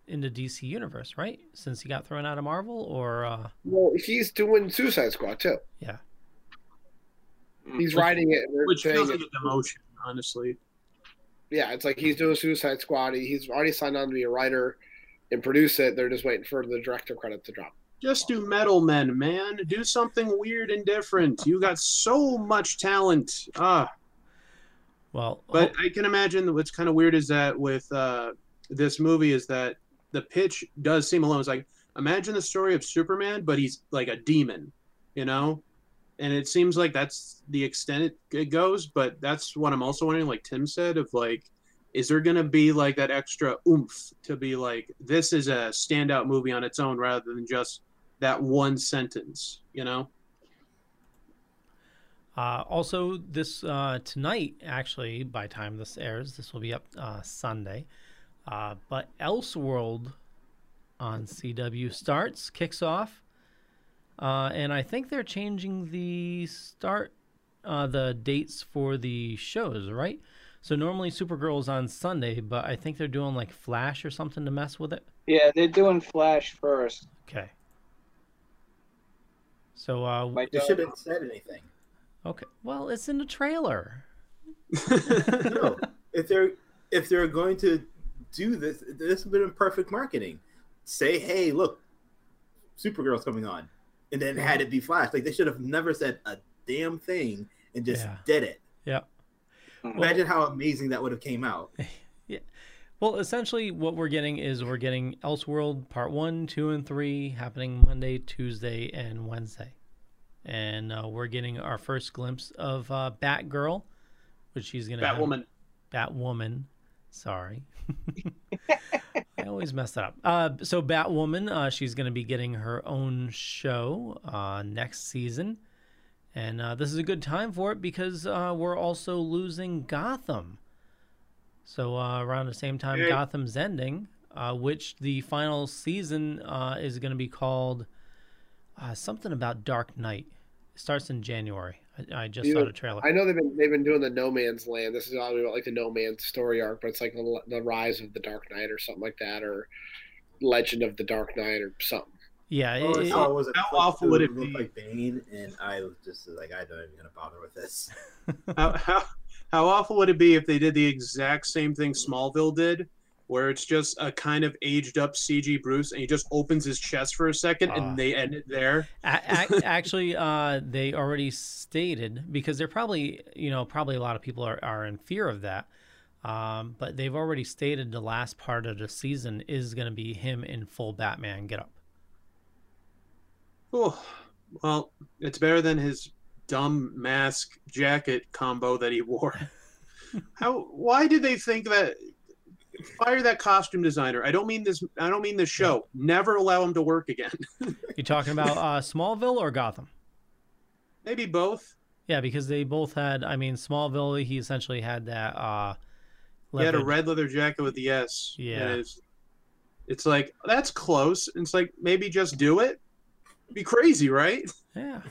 in the D C universe, right? Since he got thrown out of Marvel, or... Uh... Well, he's doing Suicide Squad, too. Yeah. He's writing it. Which feels like a demotion, honestly. Yeah, it's like he's doing Suicide Squad. He's already signed on to be a writer and produce it. They're just waiting for the director credit to drop. Just do Metal Men, man. Do something weird and different. You got so much talent. Ah. Well, but I can imagine that what's kind of weird is that with uh, this movie is that the pitch does seem alone. It's like, imagine the story of Superman, but he's like a demon, you know? And it seems like that's the extent it goes. But that's what I'm also wondering, like Tim said, of like, is there going to be like that extra oomph to be like, this is a standout movie on its own rather than just that one sentence, you know? Uh, also, this uh, tonight, actually, by time this airs, this will be up uh, Sunday. Uh, but Elseworld on C W starts, kicks off, uh, and I think they're changing the start, uh, the dates for the shows, right? So normally Supergirl's on Sunday, but I think they're doing like Flash or something to mess with it. Yeah, they're doing Flash first. Okay. So uh, they should have said anything. Okay. Well, it's in the trailer. No, if they're if they're going to do this, this would have been perfect marketing. Say, hey, look, Supergirl's coming on, and then had it be Flash. Like they should have never said a damn thing and just yeah. did it. Yeah. Imagine well, how amazing that would have came out. Yeah. Well, essentially, what we're getting is we're getting Elseworld Part One, Two, and Three happening Monday, Tuesday, and Wednesday. And uh, we're getting our first glimpse of uh, Batgirl, which she's going to Batwoman. Have... Batwoman. Sorry. I always mess that up. Uh, so Batwoman, uh, she's going to be getting her own show uh, next season. And uh, this is a good time for it because uh, we're also losing Gotham. So uh, around the same time hey. Gotham's ending, uh, which the final season uh, is going to be called... Uh, something about Dark Knight. It starts in January. I, I just you, saw the trailer. I know they've been they've been doing the No Man's Land. This is obviously like the No Man's story arc, but it's like the, the Rise of the Dark Knight or something like that, or Legend of the Dark Knight or something. Yeah. It, oh, it, how was it how awful would it be? Like Bane, and I was just like, I don't even gonna bother with this. how, how how awful would it be if they did the exact same thing Smallville did? Where it's just a kind of aged-up C G Bruce, and he just opens his chest for a second, uh, and they end it there. Actually, uh, they already stated, because they're probably, you know, probably a lot of people are, are in fear of that, um, but they've already stated the last part of the season is going to be him in full Batman getup. Oh, well, it's better than his dumb mask jacket combo that he wore. How? Why did they think that... Fire that costume designer. I don't mean this. I don't mean this show. Never allow him to work again. You talking about uh, Smallville or Gotham? Maybe both. Yeah, because they both had. I mean, Smallville. He essentially had that. Uh, he had a red leather jacket with the S. Yeah. It is, it's like that's close. It's like maybe just do it. It'd be crazy, right? Yeah.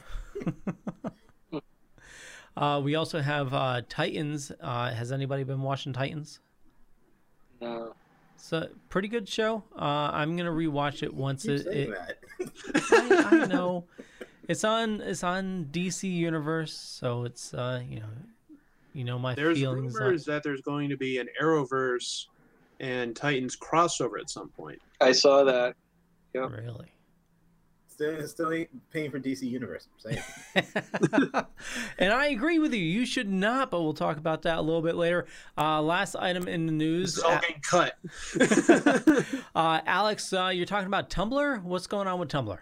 uh, we also have uh, Titans. Uh, has anybody been watching Titans? No. It's a pretty good show. Uh, I'm gonna rewatch it once it. it I, I know, it's on. It's on D C Universe, so it's uh, you know, you know my there's feelings. There's rumors on... that there's going to be an Arrowverse and Titans crossover at some point. I saw that. Yep. Really. Still, still ain't paying for D C Universe. I'm saying. And I agree with you. You should not, but we'll talk about that a little bit later. Uh, last item in the news. It's all getting cut. uh, Alex, uh, you're talking about Tumblr. What's going on with Tumblr?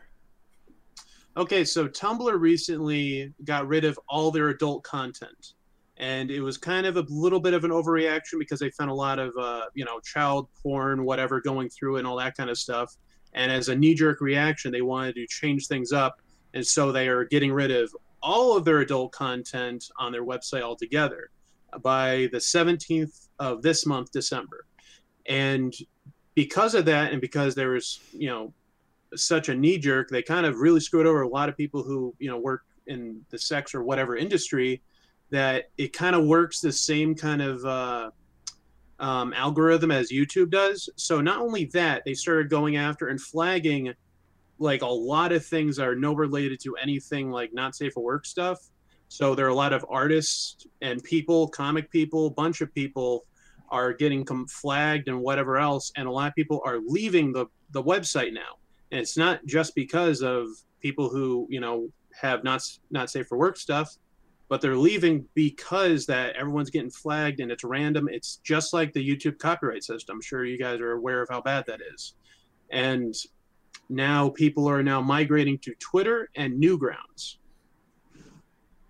Okay, so Tumblr recently got rid of all their adult content. And it was kind of a little bit of an overreaction because they found a lot of, uh, you know, child porn, whatever, going through and all that kind of stuff. And as a knee-jerk reaction, they wanted to change things up. And so they are getting rid of all of their adult content on their website altogether by the seventeenth of this month, December. And because of that, and because there was, you know, such a knee-jerk, they kind of really screwed over a lot of people who, you know, work in the sex or whatever industry, that it kind of works the same kind of uh, um, algorithm as YouTube does. So not only that, they started going after and flagging like a lot of things that are no related to anything like not safe for work stuff. So there are a lot of artists and people, comic people, bunch of people are getting flagged and whatever else. And a lot of people are leaving the, the website now. And it's not just because of people who, you know, have not, not safe for work stuff, but they're leaving because that everyone's getting flagged and it's random. It's just like the YouTube copyright system. I'm sure you guys are aware of how bad that is. And now people are now migrating to Twitter and Newgrounds.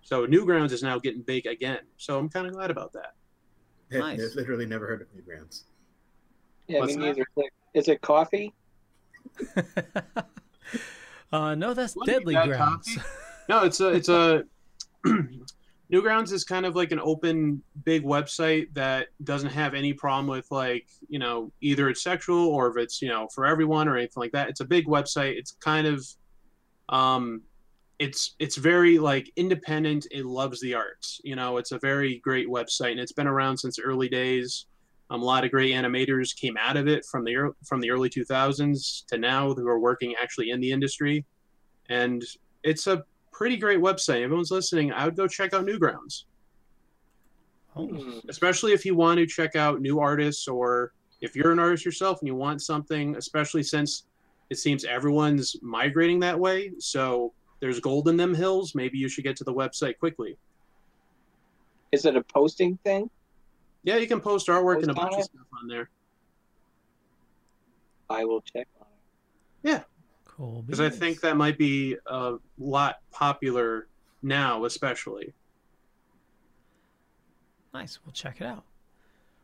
So Newgrounds is now getting big again. So I'm kind of glad about that. Yeah, nice. I've literally never heard of Newgrounds. Yeah, me neither. Is it coffee? uh, no, that's what Deadly that Grounds. Coffee? No, it's a, it's a, Newgrounds is kind of like an open big website that doesn't have any problem with like, you know, either it's sexual or if it's, you know, for everyone or anything like that. It's a big website. It's kind of um it's it's very like independent. It loves the arts, you know. It's a very great website and it's been around since the early days. Um, a lot of great animators came out of it from the from the early two thousands to now who are working actually in the industry. And it's a pretty great website. Everyone's listening. I would go check out Newgrounds, oh. especially if you want to check out new artists or if you're an artist yourself and you want something, especially since it seems everyone's migrating that way. So there's gold in them hills. Maybe you should get to the website quickly. Is it a posting thing? Yeah, you can post artwork post and a bunch it? of stuff on there. I will check on it. Yeah. Because I think that might be a lot popular now, especially. Nice. We'll check it out.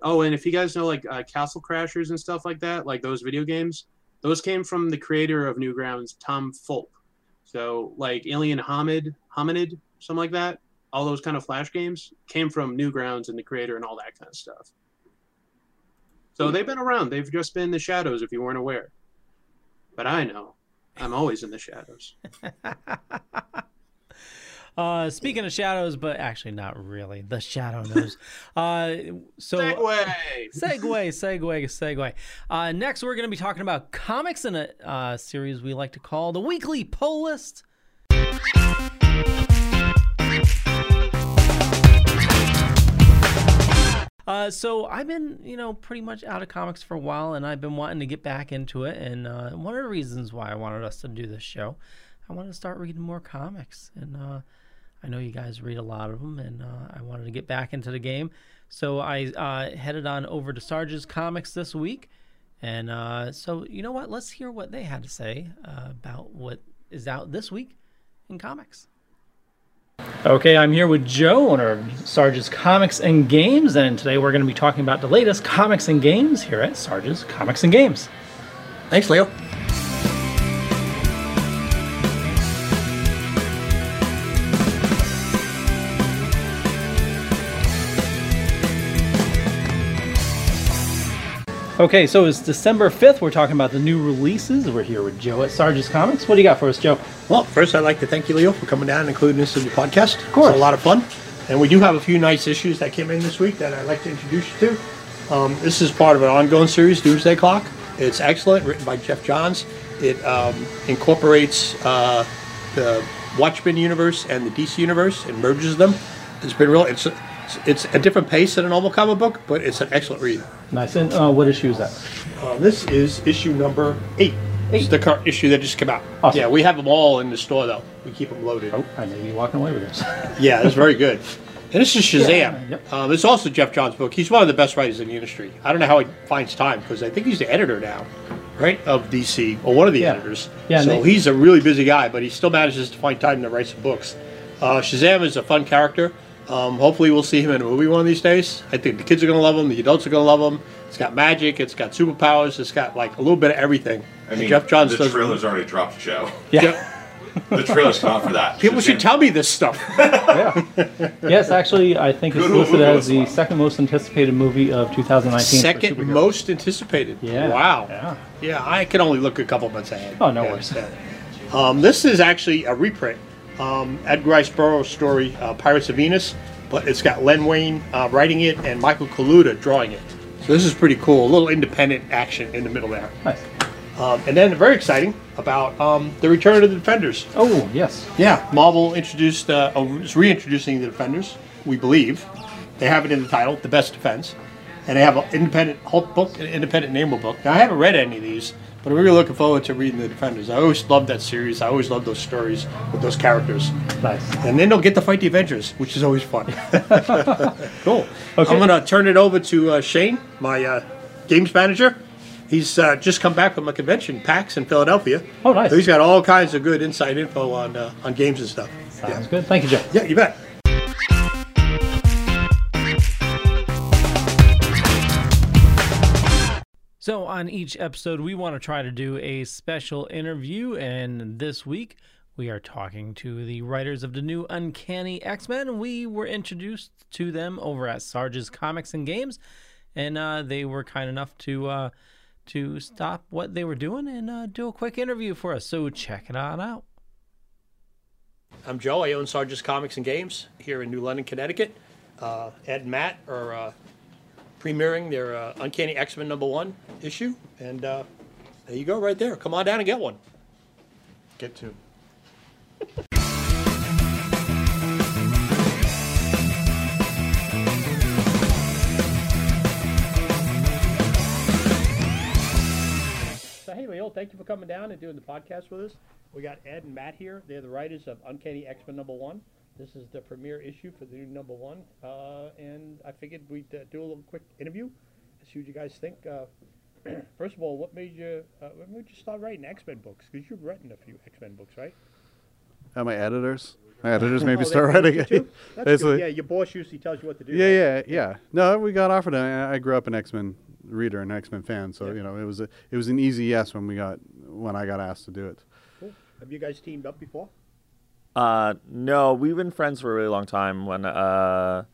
Oh, and if you guys know, like, uh, Castle Crashers and stuff like that, like those video games, those came from the creator of Newgrounds, Tom Fulp. So, like, Alien Hominid, Hominid, something like that, all those kind of Flash games came from Newgrounds and the creator and all that kind of stuff. So they've been around. They've just been in the shadows, if you weren't aware. But I know. I'm always in the shadows. uh, speaking of shadows, but actually not really. The shadow knows. Uh, so segue, segue, segue, segue. Uh, next, we're going to be talking about comics in a uh, series we like to call the Weekly Pull List. Uh, so I've been, you know, pretty much out of comics for a while, and I've been wanting to get back into it. And uh, one of the reasons why I wanted us to do this show, I wanted to start reading more comics. And uh, I know you guys read a lot of them, and uh, I wanted to get back into the game. So I uh, headed on over to Sarge's Comics this week. And uh, so, you know what? Let's hear what they had to say uh, about what is out this week in comics. Okay, I'm here with Joe, owner of Sarge's Comics and Games, and today we're going to be talking about the latest comics and games here at Sarge's Comics and Games. Thanks, Leo. Okay, so it's December fifth. We're talking about the new releases. We're here with Joe at Sarge's Comics. What do you got for us, Joe? Well, first, I'd like to thank you, Leo, for coming down and including this in your podcast. Of course. It's a lot of fun. And we do have a few nice issues that came in this week that I'd like to introduce you to. Um, this is part of an ongoing series, Doomsday Clock. It's excellent, written by Jeff Johns. It um, incorporates uh, the Watchmen universe and the D C universe and merges them. It's been real... It's, It's a different pace than a normal comic book, but it's an excellent read. Nice. And uh, what issue is that? Uh, this is issue number eight. Eight. It's the current issue that just came out. Awesome. Yeah, we have them all in the store, though. We keep them loaded. Oh, I may be walking away with this. Yeah, it's very good. And this is Shazam. Yeah, yep. uh, this is also Jeff Johns' book. He's one of the best writers in the industry. I don't know how he finds time, because I think he's the editor now, right, of D C, or one of the yeah. editors. Yeah, so they... he's a really busy guy, but he still manages to find time to write some books. Uh, Shazam is a fun character. Um, hopefully we'll see him in a movie one of these days. I think the kids are going to love him. The adults are going to love him. It's got magic. It's got superpowers. It's got like a little bit of everything. I mean, and Jeff Johns the trailer's already dropped, Joe. Yeah. Jeff, the trailer's not for that. People should tell me this stuff. Yeah. Yes, actually, I think it's listed as the second most anticipated movie of two thousand nineteen. Second most anticipated? Yeah. Wow. Yeah. Yeah, I can only look a couple months ahead. Oh, no yeah, worries. Yeah. Um, this is actually a reprint. Um, Edgar Rice Burroughs' story, uh, Pirates of Venus, but it's got Len Wein uh, writing it and Michael Kaluta drawing it. So this is pretty cool. A little independent action in the middle there. Nice. Um, and then very exciting about um, the return of the Defenders. Oh, yes. Yeah. Marvel introduced, uh, is reintroducing the Defenders, we believe. They have it in the title, The Best Defense. And they have an independent Hulk book and an independent Namor book. Now, I haven't read any of these, but I'm really looking forward to reading The Defenders. I always loved that series. I always loved those stories with those characters. Nice. And then they'll get to fight the Avengers, which is always fun. Cool. Okay. I'm going to turn it over to uh, Shane, my uh, games manager. He's uh, just come back from a convention, PAX in Philadelphia. Oh, nice. So he's got all kinds of good inside info on uh, on games and stuff. Sounds yeah. good. Thank you, Jeff. Yeah, you bet. So on each episode, we want to try to do a special interview. And this week, we are talking to the writers of the new Uncanny X-Men. We were introduced to them over at Sarge's Comics and Games. And uh, they were kind enough to... Uh, to stop what they were doing and uh, do a quick interview for us. So check it on out. I'm Joe. I own Sarge's Comics and Games here in New London, Connecticut. Uh, Ed and Matt are uh, premiering their uh, Uncanny X-Men number one issue. And uh, there you go right there. Come on down and get one. Get two. Thank you for coming down and doing the podcast with us. We got Ed and Matt here. They're the writers of Uncanny X-Men number one. This is the premiere issue for the new number one. Uh, and I figured we'd uh, do a little quick interview and see what you guys think. Uh, first of all, what made you uh, when would you start writing X-Men books? Because you've written a few X-Men books, right? Uh, my editors. My editors made me oh, start writing it. Basically, yeah, your boss usually tells you what to do. Yeah, right? yeah, yeah. No, we got offered. I, I grew up an X-Men reader and X-Men fan, so yeah. you know it was a, it was an easy yes when we got when I got asked to do it. Cool. Have you guys teamed up before? Uh, no, we've been friends for a really long time. When uh,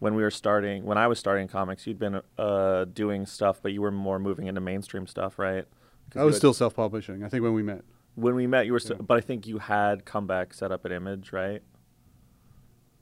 when we were starting, when I was starting comics, you'd been uh doing stuff, but you were more moving into mainstream stuff, right? I was still self-publishing. I think when we met. When we met, you were, yeah. st but I think you had come back, set up an Image, right?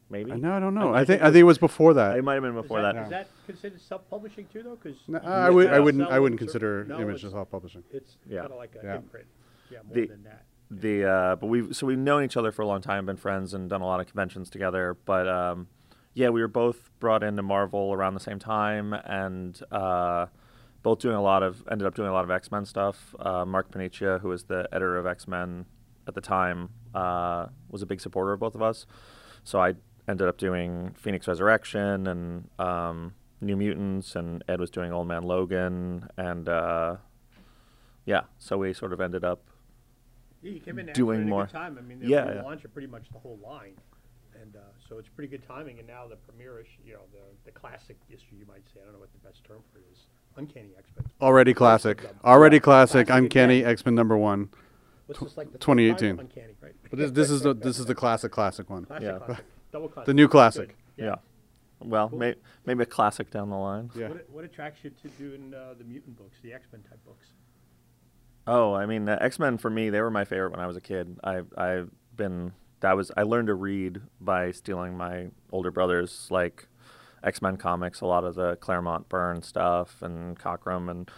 Maybe. Uh, no, I don't know. I, I think I think it was before that. It might have been before is that, that. Is that considered self-publishing too, though? Because no, I would, I wouldn't, I wouldn't consider no, Image as self-publishing. It's yeah. kind of like an yeah. imprint. Yeah, more the, than that. The uh, but we so we've known each other for a long time, been friends, and done a lot of conventions together. But um, yeah, we were both brought into Marvel around the same time, and. Uh, Both doing a lot of, ended up doing a lot of X-Men stuff. Uh, Mark Panichia, who was the editor of X-Men at the time, uh, was a big supporter of both of us. So I ended up doing Phoenix Resurrection and um, New Mutants, and Ed was doing Old Man Logan. And uh, yeah, so we sort of ended up yeah, you came in doing more. Good time. I mean, they yeah, were yeah. launching pretty much the whole line. And uh, so it's pretty good timing. And now the premiere issue, you know, the, the classic issue, you might say. I don't know what the best term for it is. Uncanny X-Men. Already classic. Already yeah, classic. classic. Uncanny X-Men number one. What's this, like the twenty eighteen. Uncanny, right? But this, this is the this is the classic classic one. Classic, yeah. classic. Double classic. The new classic. Yeah. yeah. Well, cool. may, maybe a classic down the line. Yeah. What, what attracts you to doing uh, the mutant books, the X-Men type books? Oh, I mean, the X-Men for me, they were my favorite when I was a kid. I I've been that was I learned to read by stealing my older brother's like. X-Men comics, a lot of the Claremont Byrne stuff and Cockrum and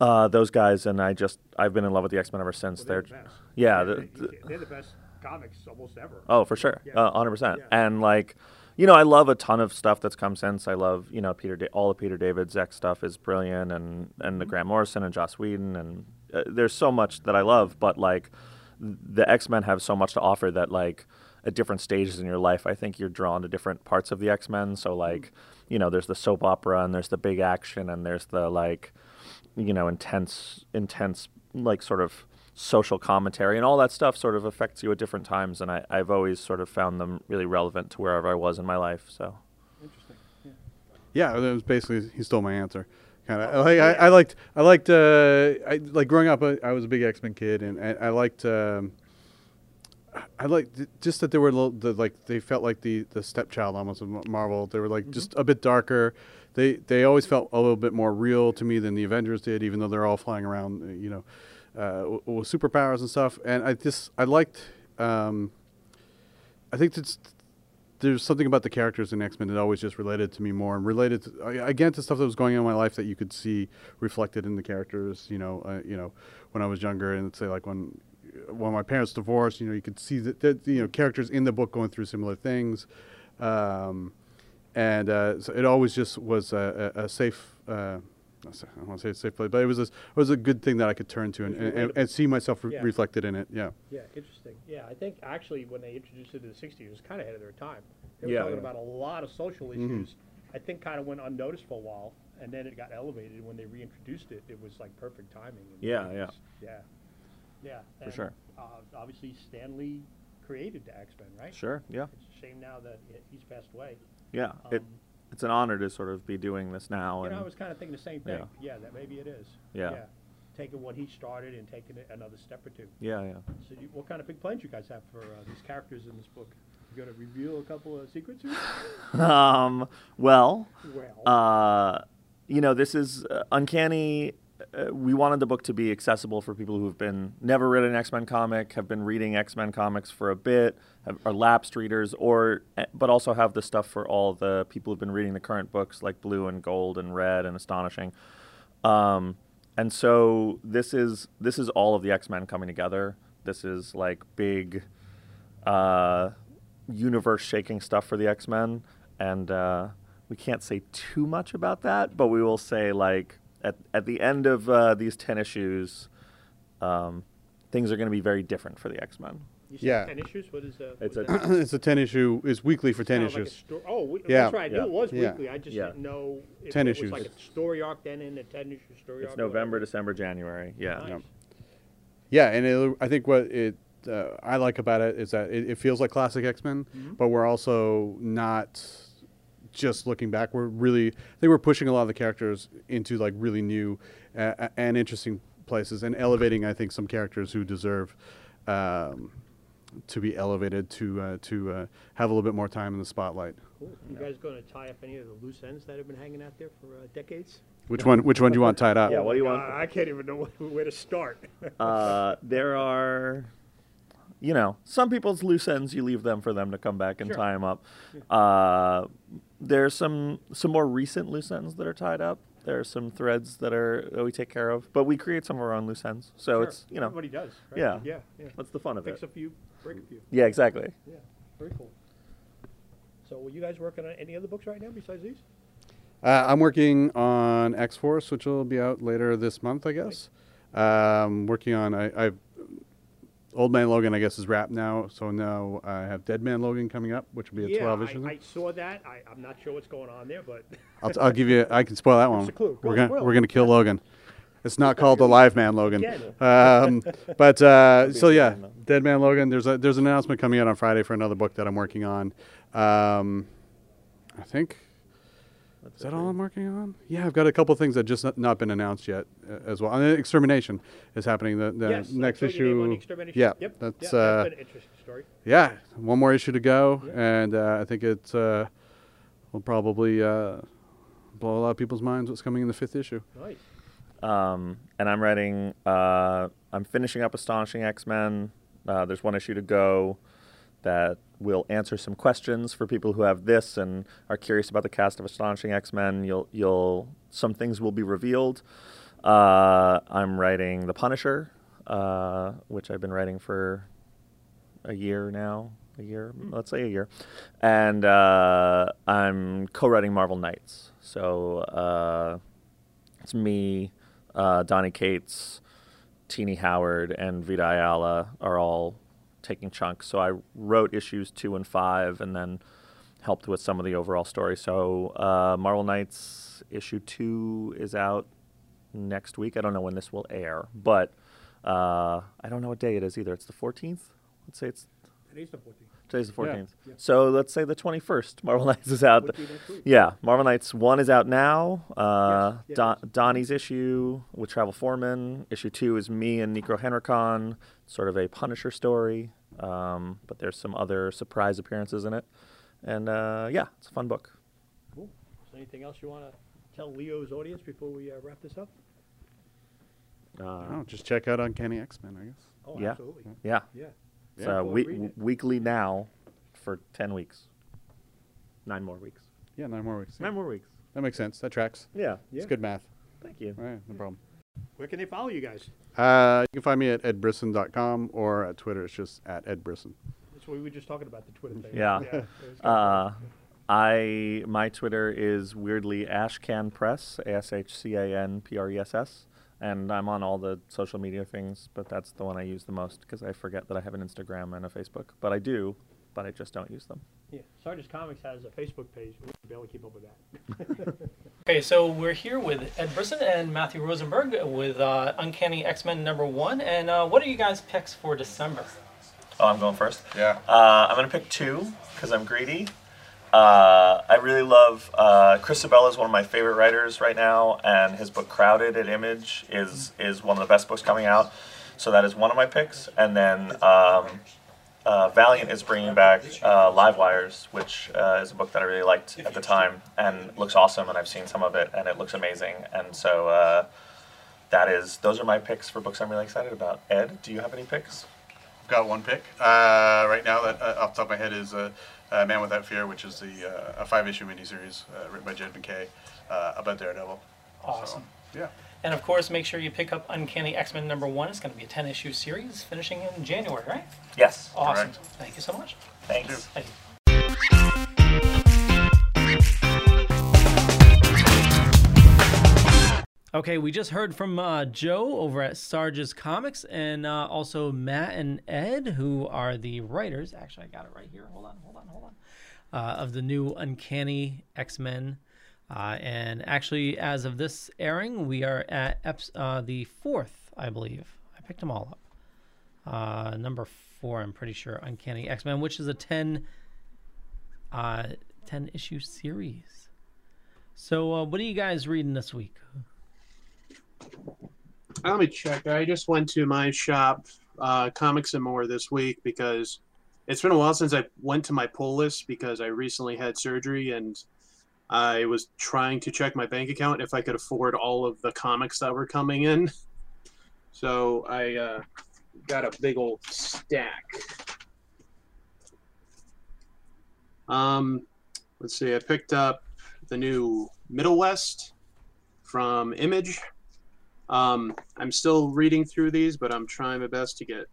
uh, those guys, and I just I've been in love with the X-Men ever since. Well, they're, they're the best. yeah, they're, they're, they're the best comics almost ever. Oh, for sure, yeah. uh, one hundred percent. Yeah. And like, you know, I love a ton of stuff that's come since. I love you know Peter da all of Peter David's X stuff is brilliant, and and mm-hmm. the Grant Morrison and Joss Whedon, and uh, there's so much that I love. But like, the X-Men have so much to offer that like. At different stages in your life, I think you're drawn to different parts of the X-Men. So, like, you know, there's the soap opera and there's the big action and there's the, like, you know, intense, intense, like, sort of social commentary and all that stuff sort of affects you at different times, and I, I've always sort of found them really relevant to wherever I was in my life. So interesting. Yeah, yeah, it was basically he stole my answer. Kind of. Oh, like, yeah. I, I liked, I liked, uh, I, like growing up, I, I was a big X-Men kid, and I, I liked, um, I liked just that they were little, the, like they felt like the the stepchild almost of Marvel. They were like mm-hmm. just a bit darker. They they always felt a little bit more real to me than the Avengers did, even though they're all flying around, you know. Uh, with superpowers and stuff, and I just I liked. Um, I think that's there's something about the characters in X-Men that always just related to me more, and related to, again to stuff that was going on in my life that you could see reflected in the characters. You know, uh, you know, when I was younger, and say like when when my parents divorced, you know, you could see that, that you know characters in the book going through similar things, um, and uh, so it always just was a, a, a safe. Uh, I don't want to say it's a safe play, but it was a, it was a good thing that I could turn to and, and, and, and see myself re yeah. reflected in it. Yeah. Yeah, interesting. Yeah, I think actually when they introduced it in the sixties, it was kind of ahead of their time. They were yeah, talking yeah. about a lot of social issues. Mm-hmm. I think kind of went unnoticed for a while, and then it got elevated when they reintroduced it. It was like perfect timing. Yeah, yeah, yeah, yeah, yeah. For sure. Uh, obviously, Stan Lee created the X-Men, right? Sure. Yeah. It's a shame now that he's passed away. Yeah. Um, it It's an honor to sort of be doing this now. You and know, I was kind of thinking the same thing. Yeah, yeah that maybe it is. Yeah. yeah. Taking what he started and taking it another step or two. Yeah, yeah. So you, what kind of big plans you guys have for uh, these characters in this book? You going to reveal a couple of secrets here? um, well, well. Uh, you know, this is uh, Uncanny. Uh, we wanted the book to be accessible for people who've been never read an X-Men comic, have been reading X-Men comics for a bit, have, are lapsed readers, or but also have the stuff for all the people who've been reading the current books like Blue and Gold and Red and Astonishing. Um, and so this is this is all of the X-Men coming together. This is like big uh, universe-shaking stuff for the X-Men, and uh, we can't say too much about that, but we will say like. At, at the end of uh, these ten issues, um, things are going to be very different for the X-Men. Yeah. ten issues? What is that? It's, it's a ten issue. It's weekly for ten issues. Like oh, we, yeah. that's right. I yeah. knew it was yeah. weekly. I just yeah. didn't know if ten it issues. Was like a story arc then in a ten issue story it's arc. It's November, December, January. Yeah. Nice. Yeah. yeah, and it, I think what it uh, I like about it is that it, it feels like classic X-Men, mm-hmm. but we're also not... Just looking back, we're really they were pushing a lot of the characters into like really new uh, and interesting places, and elevating I think some characters who deserve um, to be elevated to uh, to uh, have a little bit more time in the spotlight. Cool. You yeah. guys going to tie up any of the loose ends that have been hanging out there for uh, decades? Which one? Which one do you want tied up? Yeah, what do you want? Uh, I can't even know where to start. uh, there are. You know, some people's loose ends, you leave them for them to come back and sure. tie them up. Yeah. Uh, there's some some more recent loose ends that are tied up. There are some threads that are that we take care of, but we create some of our own loose ends. So sure. it's you know everybody does. Right? Yeah. yeah, yeah. That's the fun of Fix it. Fix a few, break a few. Yeah, exactly. Yeah, very cool. So, were you guys working on any other books right now besides these? Uh, I'm working on X-Force, which will be out later this month, I guess. Right. Um, working on I. I've Old Man Logan, I guess, is wrapped now, so now I have Dead Man Logan coming up, which will be a yeah, twelve issue. I, I saw that. I, I'm not sure what's going on there, but... I'll, t I'll give you... I can spoil that one. Go we're gonna, we're going to kill Logan. It's not called The Live Man Logan. Um, but, uh, so yeah, Dead Man Logan. There's a there's an announcement coming out on Friday for another book that I'm working on. Um, I think... Is that all I'm working on? Yeah, I've got a couple of things that just not, not been announced yet uh, as well. And then Extermination is happening the, the yes, next issue. Extermination. Yeah, yep. that's, yep. Uh, that's an interesting story. Yeah, one more issue to go, yep. and uh, I think it uh, will probably uh, blow a lot of people's minds what's coming in the fifth issue. Nice. Um, and I'm writing. Uh, I'm finishing up Astonishing X-Men. Uh, there's one issue to go. That will answer some questions for people who have this and are curious about the cast of Astonishing X-Men. You'll, you'll, some things will be revealed. Uh, I'm writing The Punisher, uh, which I've been writing for a year now, a year, mm. let's say a year. And uh, I'm co-writing Marvel Knights. So uh, it's me, uh, Donny Cates, Teenie Howard, and Vida Ayala are all taking chunks. So I wrote issues two and five and then helped with some of the overall story. So uh, Marvel Knights issue two is out next week. I don't know when this will air, but Uh, I don't know what day it is either. It's the fourteenth. Let's say it's. Today's the fourteenth. Today's the fourteenth. Yeah. Yeah. So let's say the twenty-first. Marvel Knights is out. Yeah, Marvel Knights one is out now. Uh, yes. Yes. Don Donnie's issue with Travel Foreman. Issue two is me and Nico Henricon. Sort of a Punisher story, um, but there's some other surprise appearances in it. And uh, yeah, it's a fun book. Cool. Is there anything else you want to tell Leo's audience before we uh, wrap this up? Uh, oh, just check out Uncanny X-Men, I guess. Oh, yeah. Absolutely. Yeah. Yeah. It's yeah, uh, we it. weekly now for ten weeks. Nine more weeks. Yeah, nine more weeks. Yeah. Nine more weeks. That makes sense. That tracks. Yeah. It's yeah. good math. Thank you. All right, no problem. Where can they follow you guys? Uh, you can find me at ed brisson dot com or at Twitter. It's just at edbrisson. That's what we were just talking about, the Twitter thing. Yeah. yeah. uh, I, my Twitter is weirdly ashcanpress, A S H C A N P R E S S. And I'm on all the social media things, but that's the one I use the most because I forget that I have an Instagram and a Facebook. But I do, but I just don't use them. Yeah, Sarge's Comics has a Facebook page. We can barely keep up with that. Okay, so we're here with Ed Brisson and Matthew Rosenberg with uh, Uncanny X-Men number one. And uh, what are you guys' picks for December? Oh, I'm going first? Yeah. Uh, I'm going to pick two because I'm greedy. Uh, I really love, uh, Chris Sabella is one of my favorite writers right now, and his book Crowded at Image is, is one of the best books coming out. So that is one of my picks. And then um, uh, Valiant is bringing back uh, Live Wires, which uh, is a book that I really liked at the time, and looks awesome, and I've seen some of it, and it looks amazing. And so uh, that is, those are my picks for books I'm really excited about. Ed, do you have any picks? I've got one pick. Uh, right now, that uh, off the top of my head is... Uh, Uh, Man Without Fear, which is the uh, a five-issue miniseries uh, written by Jed McKay uh, about Daredevil. Awesome. So, yeah. And of course, make sure you pick up Uncanny X-Men number one. It's going to be a ten-issue series finishing in January, right? Yes. Awesome. Correct. Thank you so much. Thanks. Thank you. Okay, we just heard from uh, Joe over at Sarge's Comics, and uh, also Matt and Ed, who are the writers. Actually, I got it right here. Hold on, hold on, hold on. Uh, of the new Uncanny X-Men. Uh, and actually, as of this airing, we are at uh, the fourth, I believe. I picked them all up. Uh, number four, I'm pretty sure, Uncanny X-Men, which is a ten, uh, ten issue series. So uh, what are you guys reading this week? Let me check. I just went to my shop, uh, Comics and More, this week because it's been a while since I went to my pull list because I recently had surgery and I was trying to check my bank account if I could afford all of the comics that were coming in. So I uh, got a big old stack. Um, let's see. I picked up the new Middle West from Image. Um, I'm still reading through these, but I'm trying my best to get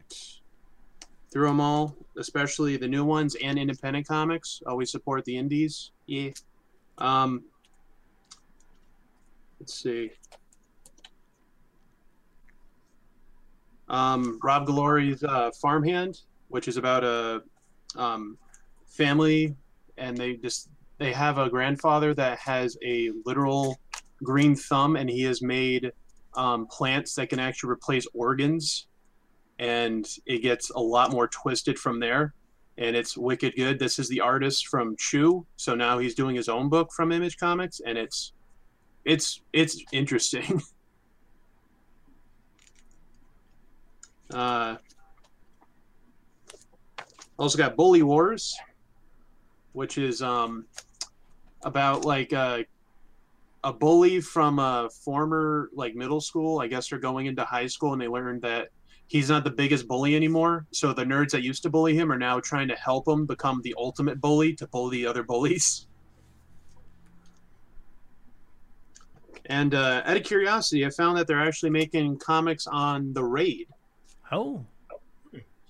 through them all, especially the new ones and independent comics. Always support the indies. Yeah. Um, let's see. Um, Rob Gallori's uh, Farmhand, which is about a um, family, and they just they have a grandfather that has a literal green thumb, and he has made Um, plants that can actually replace organs, and it gets a lot more twisted from there, and it's wicked good. This is the artist from Chew, so now he's doing his own book from Image Comics, and it's it's it's interesting. uh, also got Bully Wars, which is um, about like uh, a bully from a former like middle school. I guess they're going into high school and they learned that he's not the biggest bully anymore. So the nerds that used to bully him are now trying to help him become the ultimate bully to bully the other bullies. And uh, out of curiosity, I found that they're actually making comics on The Raid. Oh.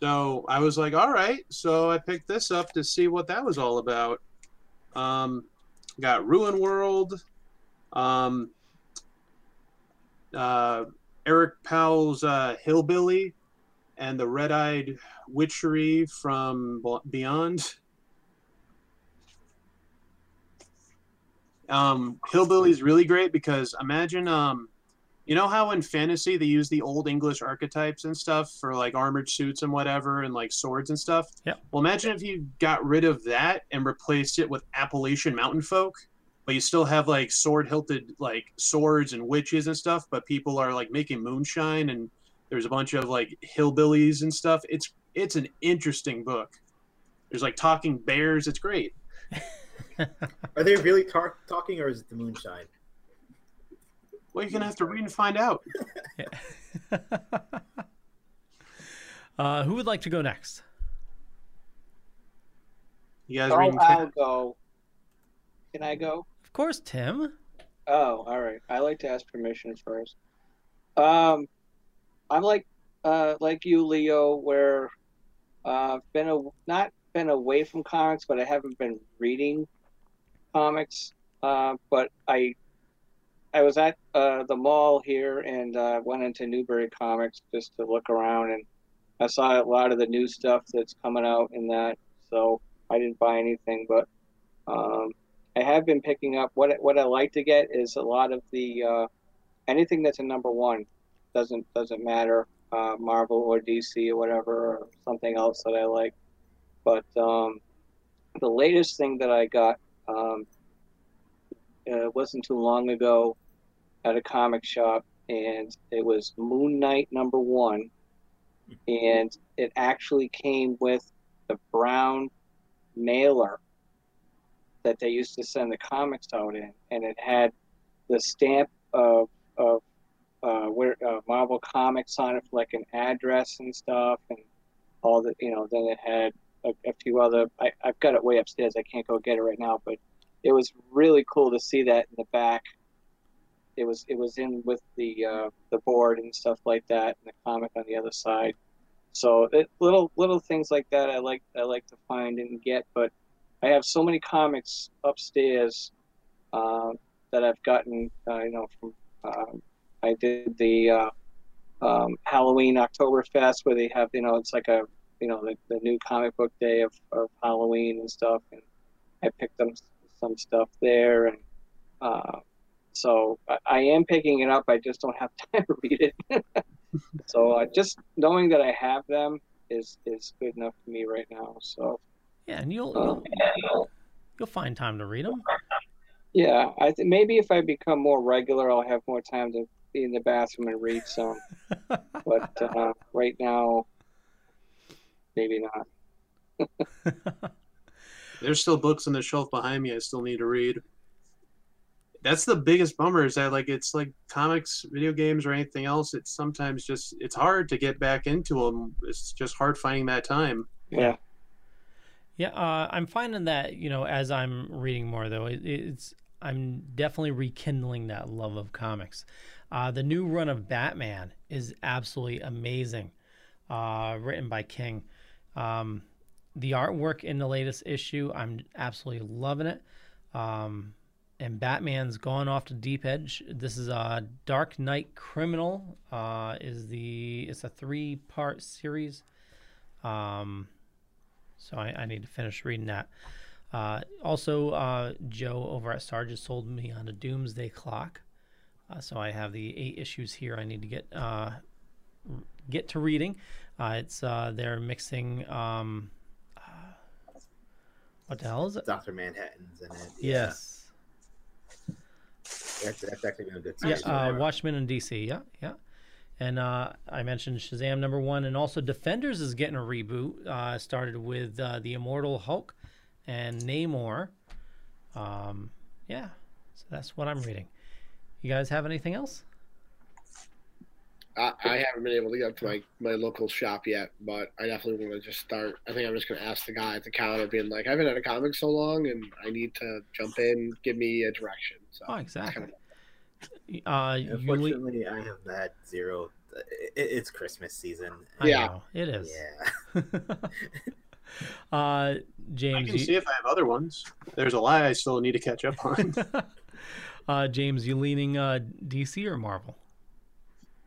So I was like, all right. So I picked this up to see what that was all about. Um, got Ruin World. Um, uh, Eric Powell's uh, Hillbilly and the Red-Eyed Witchery from Beyond. Um, Hillbilly's really great because imagine um, You know how in fantasy they use the old English archetypes and stuff for like armored suits and whatever and like swords and stuff? Yeah. Well, imagine if you got rid of that and replaced it with Appalachian mountain folk, but you still have like sword hilted like swords and witches and stuff, but people are like making moonshine and there's a bunch of like hillbillies and stuff. It's it's an interesting book. There's like talking bears. It's great. Are they really tar- talking or is it the moonshine? Well, you're going to have to read and find out. Yeah. uh, who would like to go next? You guys oh, reading? I'll go. Can I go? Of course, Tim. Oh, all right. I like to ask permission first. Um, I'm like uh, like you, Leo, where I've uh, been a, not been away from comics, but I haven't been reading comics. Uh, but I... I was at uh, the mall here and uh, went into Newbury Comics just to look around, and I saw a lot of the new stuff that's coming out in that. So I didn't buy anything, but um, I have been picking up. What what I like to get is a lot of the uh, anything that's a number one. Doesn't doesn't matter uh, Marvel or D C or whatever or something else that I like. But um, the latest thing that I got um, uh, wasn't too long ago. At a comic shop, and it was Moon Knight number one, and it actually came with the brown mailer that they used to send the comics out in, and it had the stamp of of uh, where uh, Marvel Comics on it, for like an address and stuff, and all the you know. Then it had a, a few other. I, I've got it way upstairs. I can't go get it right now, but it was really cool to see that in the back. It was it was in with the uh, the board and stuff like that, and the comic on the other side. So it, little little things like that I like I like to find and get. But I have so many comics upstairs uh, that I've gotten. Uh, you know, from uh, I did the uh, um, Halloween Oktoberfest where they have you know it's like a you know the, the new comic book day of, of Halloween and stuff. And I picked up some stuff there and. Uh, So I am picking it up. I just don't have time to read it. so uh, just knowing that I have them is is good enough for me right now. So yeah, and you'll um, you'll, you'll find time to read them. Yeah, I th- maybe if I become more regular, I'll have more time to be in the bathroom and read some. but uh, right now, maybe not. There's still books on the shelf behind me. I still need to read. That's the biggest bummer is that like it's like comics, video games, or anything else. It's sometimes just it's hard to get back into them. It's just hard finding that time. Yeah, yeah. Uh, I'm finding that you know as I'm reading more though, it, it's I'm definitely rekindling that love of comics. Uh, the new run of Batman is absolutely amazing, uh, written by King. Um, the artwork in the latest issue, I'm absolutely loving it. Um, And Batman's gone off the deep edge. This is a uh, Dark Knight Criminal. Uh, is the it's a three-part series. Um, so I, I need to finish reading that. Uh, also, uh, Joe over at Sarge sold me on a Doomsday Clock. Uh, so I have the eight issues here. I need to get uh, get to reading. Uh, it's uh, they're mixing. Um, uh, what the hell is it? Doctor Manhattan's in it. Yes. That's, that's actually been a good series. Yeah, uh, Watchmen in D C, yeah, yeah. And uh, I mentioned Shazam number one, and also Defenders is getting a reboot. Uh, started with uh, the Immortal Hulk and Namor. Um, yeah, so that's what I'm reading. You guys have anything else? I, I haven't been able to get to my, my local shop yet, but I definitely want to just start. I think I'm just going to ask the guy at the counter, being like, I haven't had a comic so long, and I need to jump in, give me a direction. So, oh, exactly. Kind of... uh, Unfortunately, you... I have that zero. It, it's Christmas season. I yeah, know. It is. Yeah. uh, James, I can you... see if I have other ones. There's a lot I still need to catch up on. uh, James, you leaning uh, D C or Marvel?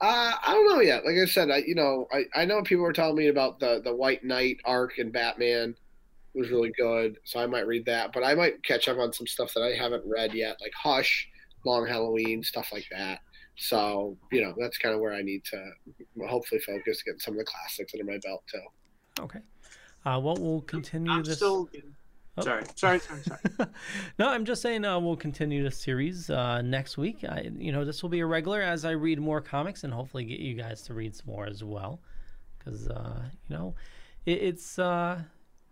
Uh, I don't know yet. Like I said, I you know I, I know people were telling me about the, the White Knight arc and Batman was really good, so I might read that. But I might catch up on some stuff that I haven't read yet, like Hush, Long Halloween, stuff like that. So, you know, that's kind of where I need to hopefully focus to get some of the classics under my belt, too. Okay. Uh, well, we'll continue I'm this. Still... Oh. Sorry, sorry, sorry, sorry. No, I'm just saying uh, we'll continue the series uh, next week. I, you know, this will be a regular as I read more comics and hopefully get you guys to read some more as well. Because, uh, you know, it, it's, uh,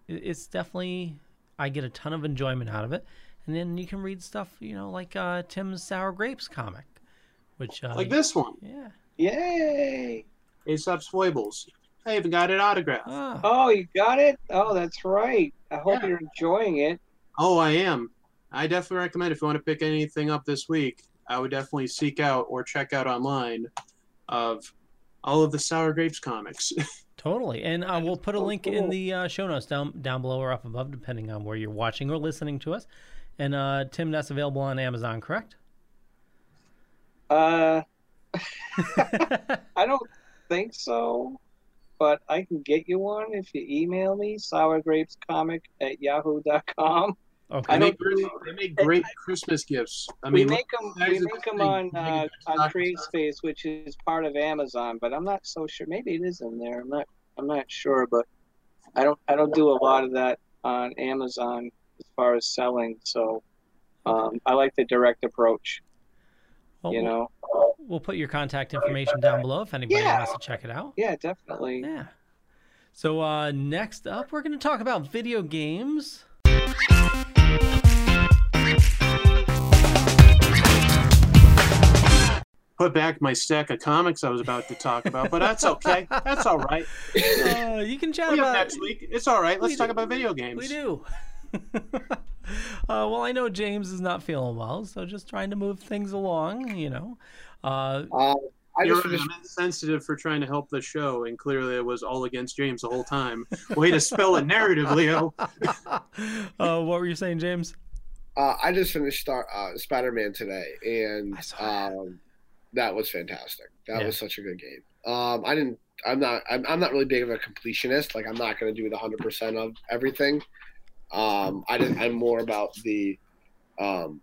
it, it's definitely, I get a ton of enjoyment out of it. And then you can read stuff, you know, like uh, Tim's Sour Grapes comic. Which, uh, like this one. Yeah. Yay! Aesop's Foibles. I even got it autographed. Ah. Oh, you got it? Oh, that's right. I hope yeah. you're enjoying it. Oh, I am. I definitely recommend if you want to pick anything up this week, I would definitely seek out or check out online of all of the Sour Grapes comics. Totally. And uh, we'll put a link oh, cool. in the uh, show notes down, down below or up above, depending on where you're watching or listening to us. And uh, Tim, that's available on Amazon, correct? Uh, I don't think so, but I can get you one if you email me, sourgrapescomic at yahoo dot com. Okay. I make really, they make great I, Christmas gifts. I we mean, make them, we make them on, uh, on TradeSpace, which is part of Amazon, but I'm not so sure. Maybe it is in there. I'm not, I'm not sure, but I don't, I don't do a lot of that on Amazon as far as selling. So, um, I like the direct approach. Well, you know, we'll, we'll put your contact information down below if anybody yeah. wants to check it out. Yeah, definitely. Yeah. So uh, next up, we're going to talk about video games. Put back my stack of comics I was about to talk about, but that's okay. That's all right. Uh, you can chat we about next week. It's all right. Let's we talk do. about video games. We do. Uh, well, I know James is not feeling well, so just trying to move things along, you know. Uh, uh, I you're just... insensitive for trying to help the show, and clearly it was all against James the whole time. Way to spell it narrative, Leo. uh, what were you saying, James? Uh, I just finished Star uh, Spider-Man today, and that. Um, that was fantastic. That yeah. was such a good game. Um, I didn't. I'm not. I'm, I'm not really big of a completionist. Like I'm not going to do it one hundred percent of everything. Um, I didn't, I'm more about the, um,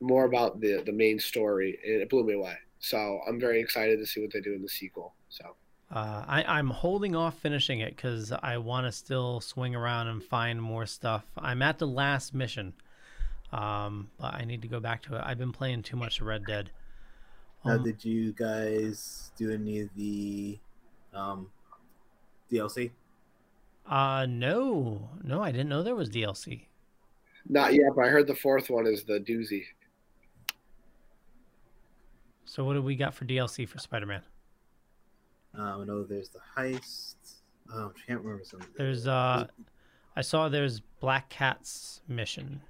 more about the, the main story, and it blew me away. So I'm very excited to see what they do in the sequel. So, uh, I, I'm holding off finishing it cause I want to still swing around and find more stuff. I'm at the last mission. Um, but I need to go back to it. I've been playing too much Red Dead. Um, Now, did you guys do any of the, um, D L C? Uh, no, no, I didn't know there was D L C. Not yet, but I heard the fourth one is the doozy. So what do we got for D L C for Spider-Man? Um, I know there's the heist. Oh, I can't remember something. There's, uh, I saw there's Black Cat's mission.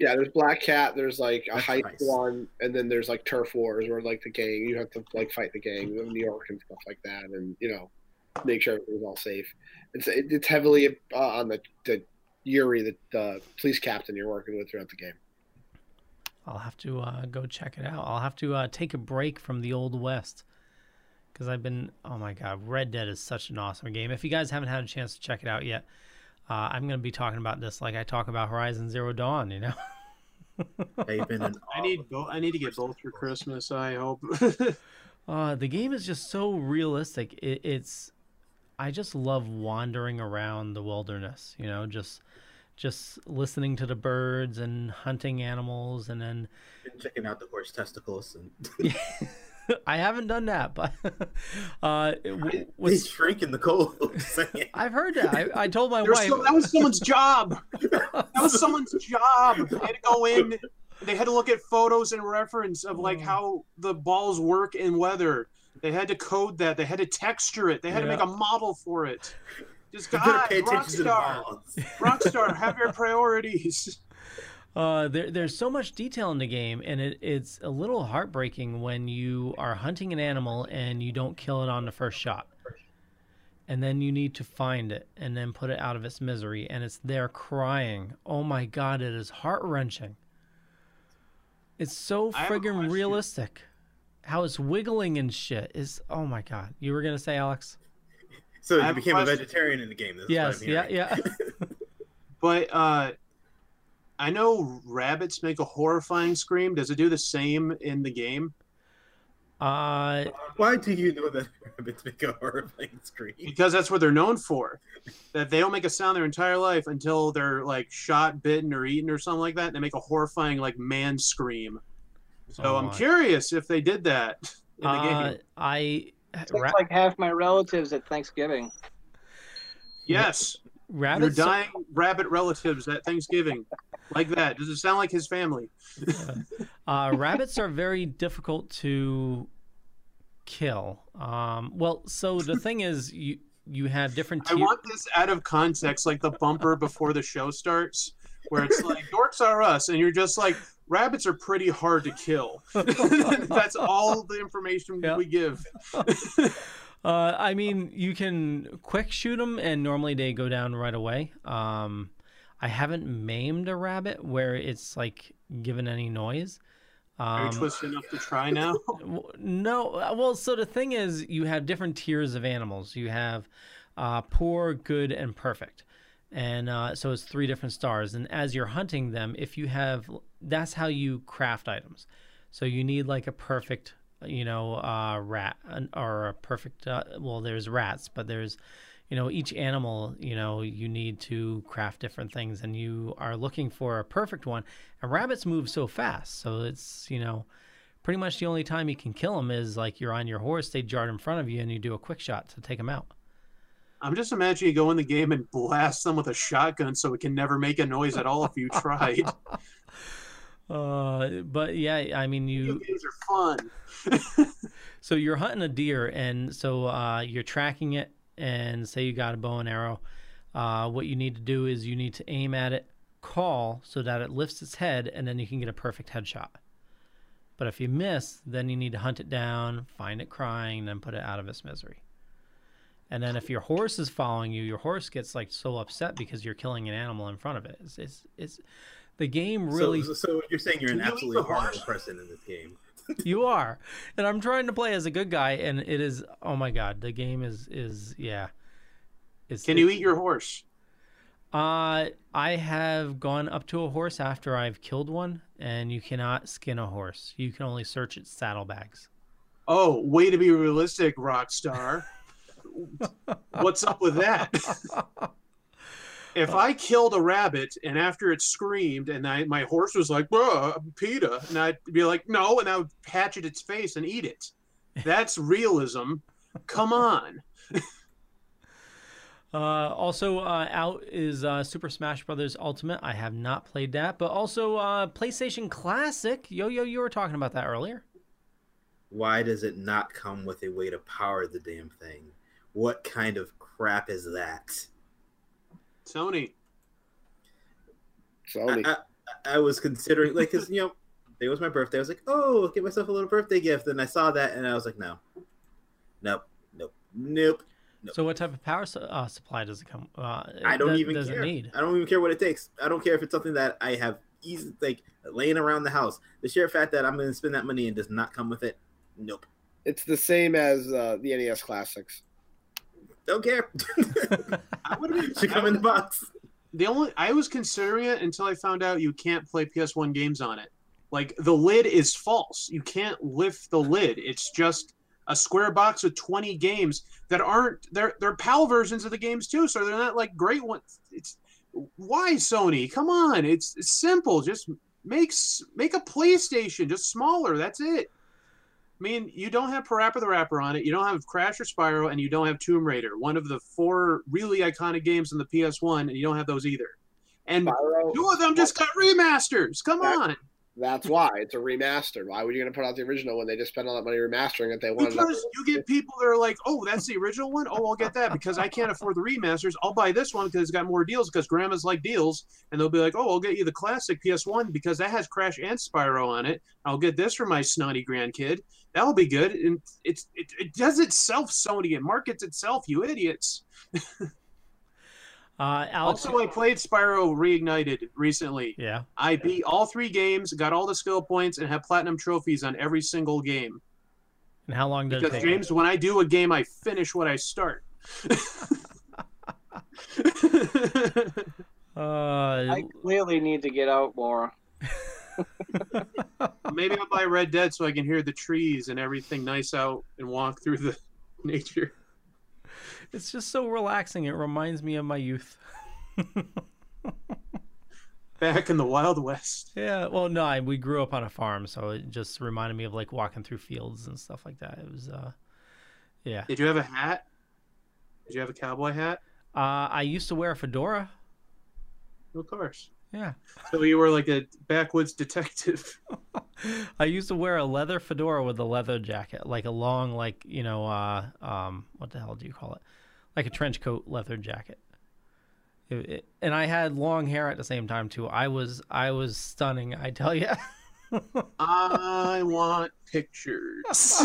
Yeah, there's Black Cat, there's like a heist, heist one, and then there's like turf wars where like the gang, you have to like fight the gang in New York and stuff like that, and you know. Make sure everything's all safe. It's it's heavily uh, on the, the Yuri, the, the police captain you're working with throughout the game. I'll have to uh, go check it out. I'll have to uh, take a break from the Old West because I've been, oh my God, Red Dead is such an awesome game. If you guys haven't had a chance to check it out yet, uh, I'm going to be talking about this like I talk about Horizon Zero Dawn, you know? I've been in I need I need to get both for Christmas, I hope. uh, the game is just so realistic. It, it's... I just love wandering around the wilderness, you know, just just listening to the birds and hunting animals and then checking out the horse testicles. And... I haven't done that, but uh, it, what's... they shrink in the cold. I've heard that. I, I told my There's wife. So, that was someone's job. That was someone's job. They had to go in. They had to look at photos and reference of like how the balls work in weather. They had to code that. They had to texture it. They had yeah. to make a model for it. Just God, Rockstar, Rockstar, have your priorities. Uh, there, there's so much detail in the game, and it, it's a little heartbreaking when you are hunting an animal and you don't kill it on the first shot, and then you need to find it and then put it out of its misery, and it's there crying. Oh my God, it is heart wrenching. It's so friggin' realistic. How it's wiggling and shit is, oh my God. You were going to say, Alex? So you became a vegetarian in the game. That's yes, what I'm yeah, yeah. But uh, I know rabbits make a horrifying scream. Does it do the same in the game? Uh, Why do you know that rabbits make a horrifying scream? Because that's what they're known for. That they don't make a sound their entire life until they're like shot, bitten, or eaten or something like that. And they make a horrifying like man scream. So oh I'm curious if they did that in the uh, game. I it's like half my relatives at Thanksgiving. Yes, rabbits. You're dying rabbit relatives at Thanksgiving. Like that. Does it sound like his family? uh, rabbits are very difficult to kill. Um, well, so the thing is, you you have different tiers. I want this out of context, like the bumper before the show starts, where it's like, Dorks Are Us, and you're just like, rabbits are pretty hard to kill. That's all the information yep. we give. uh, I mean, you can quick shoot them, and normally they go down right away. Um... I haven't maimed a rabbit where it's like given any noise. Um, Are you twisted enough to try now? No. Well, so the thing is, you have different tiers of animals. You have uh, poor, good, and perfect, and uh, so it's three different stars. And as you're hunting them, if you have, that's how you craft items. So you need like a perfect, you know, uh, rat or a perfect. Uh, well, there's rats, but there's. You know, each animal, you know, you need to craft different things, and you are looking for a perfect one. And rabbits move so fast, so it's, you know, pretty much the only time you can kill them is like you're on your horse, they dart in front of you, and you do a quick shot to take them out. I'm just imagining you go in the game and blast them with a shotgun so it can never make a noise at all if you tried. Uh, but yeah, I mean, you. Video games are fun. So you're hunting a deer, and so uh, you're tracking it. And say you got a bow and arrow, uh, what you need to do is you need to aim at it, call so that it lifts its head, and then you can get a perfect headshot. But if you miss, then you need to hunt it down, find it crying, and then put it out of its misery. And then if your horse is following you, your horse gets like so upset because you're killing an animal in front of it. It's, it's, it's the game really. So, so you're saying you're an absolutely horrible person in this game. You are, and I'm trying to play as a good guy, and it is. Oh my god, the game is is yeah. It's, Can it's, you eat your horse? Uh, I have gone up to a horse after I've killed one, and you cannot skin a horse. You can only search its saddlebags. Oh, way to be realistic, Rockstar. What's up with that? If I killed a rabbit and after it screamed and I, my horse was like, PETA, and I'd be like, no, and I would hatchet its face and eat it. That's realism. Come on. uh, also uh, out is uh, Super Smash Brothers Ultimate. I have not played that, but also uh, PlayStation Classic. Yo-Yo, you were talking about that earlier. Why does it not come with a way to power the damn thing? What kind of crap is that? Sony. Sony. I, I, I was considering, like, because, you know, it was my birthday. I was like, oh, I'll get myself a little birthday gift. And I saw that, and I was like, no. Nope. Nope. Nope. nope. So what type of power su uh, supply does it come uh, I don't even does care. It need? I don't even care what it takes. I don't care if it's something that I have easy, like, laying around the house. The sheer fact that I'm going to spend that money and does not come with it, nope. It's the same as uh, the N E S Classics. Don't care. I would have been come in the box. The only I was considering it until I found out you can't play P S one games on it. Like the lid is false. You can't lift the lid. It's just a square box with twenty games that aren't they're they're PAL versions of the games too, so they're not like great ones. It's why Sony? Come on. It's, it's simple. Just make make a PlayStation just smaller. That's it. I mean, you don't have Parappa the Rapper on it, you don't have Crash or Spyro, and you don't have Tomb Raider, one of the four really iconic games on the P S one, and you don't have those either. And Spyro, two of them just got remasters. Come that, on. That's why. It's a remaster. Why were you going to put out the original when they just spent all that money remastering it? They wanted because you get people that are like, oh, that's the original one? Oh, I'll get that because I can't afford the remasters. I'll buy this one because it's got more deals because grandmas like deals. And they'll be like, oh, I'll get you the classic P S one because that has Crash and Spyro on it. I'll get this for my snotty grandkid. That'll be good. And it's it, it does itself, Sony. It markets itself, you idiots. uh, Alex, also, I played Spyro Reignited recently. Yeah, I beat all three games, got all the skill points, and have platinum trophies on every single game. And how long does because, it take? James, when I do a game, I finish what I start. uh, I clearly need to get out more. Maybe I'll buy Red Dead so I can hear the trees and everything nice out and walk through the nature. It's just so relaxing. It reminds me of my youth. Back in the Wild West. Yeah, well, no, I, we grew up on a farm, so it just reminded me of like walking through fields and stuff like that. It was, uh, yeah. Did you have a hat? Did you have a cowboy hat? Uh, I used to wear a fedora. Of course. Yeah. So you were like a backwoods detective. I used to wear a leather fedora with a leather jacket, like a long, like, you know, uh, um, what the hell do you call it? Like a trench coat leather jacket. It, it, and I had long hair at the same time too. I was, I was stunning, I tell you. I want pictures.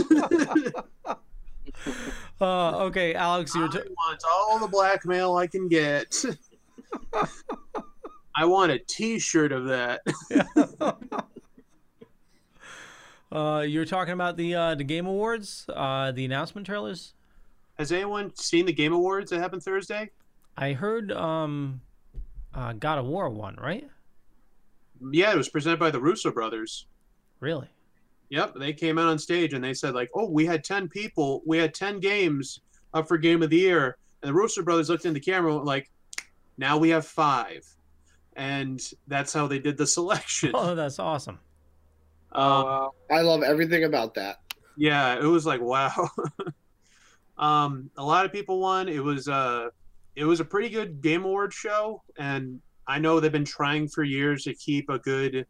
uh, okay, Alex, you were I want all the blackmail I can get. I want a T-shirt of that. uh, you were talking about the uh, the Game Awards, uh, the announcement trailers. Has anyone seen the Game Awards that happened Thursday? I heard um, uh, God of War won, right? Yeah, it was presented by the Russo Brothers. Really? Yep, they came out on stage and they said like, "Oh, we had ten people, we had ten games up for Game of the Year," and the Russo Brothers looked in the camera and went like, "Now we have five." And that's how they did the selection. Oh, that's awesome. Um, I love everything about that. Yeah, it was like, wow. um, a lot of people won. It was, uh, it was a pretty good Game Awards show. And I know they've been trying for years to keep a good,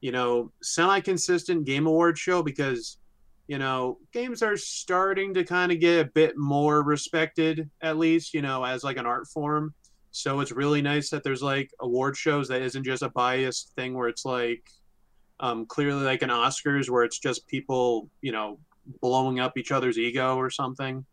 you know, semi-consistent Game Awards show because, you know, games are starting to kind of get a bit more respected, at least, you know, as like an art form. So it's really nice that there's like award shows that isn't just a biased thing where it's like um, clearly like an Oscars where it's just people, you know, blowing up each other's ego or something.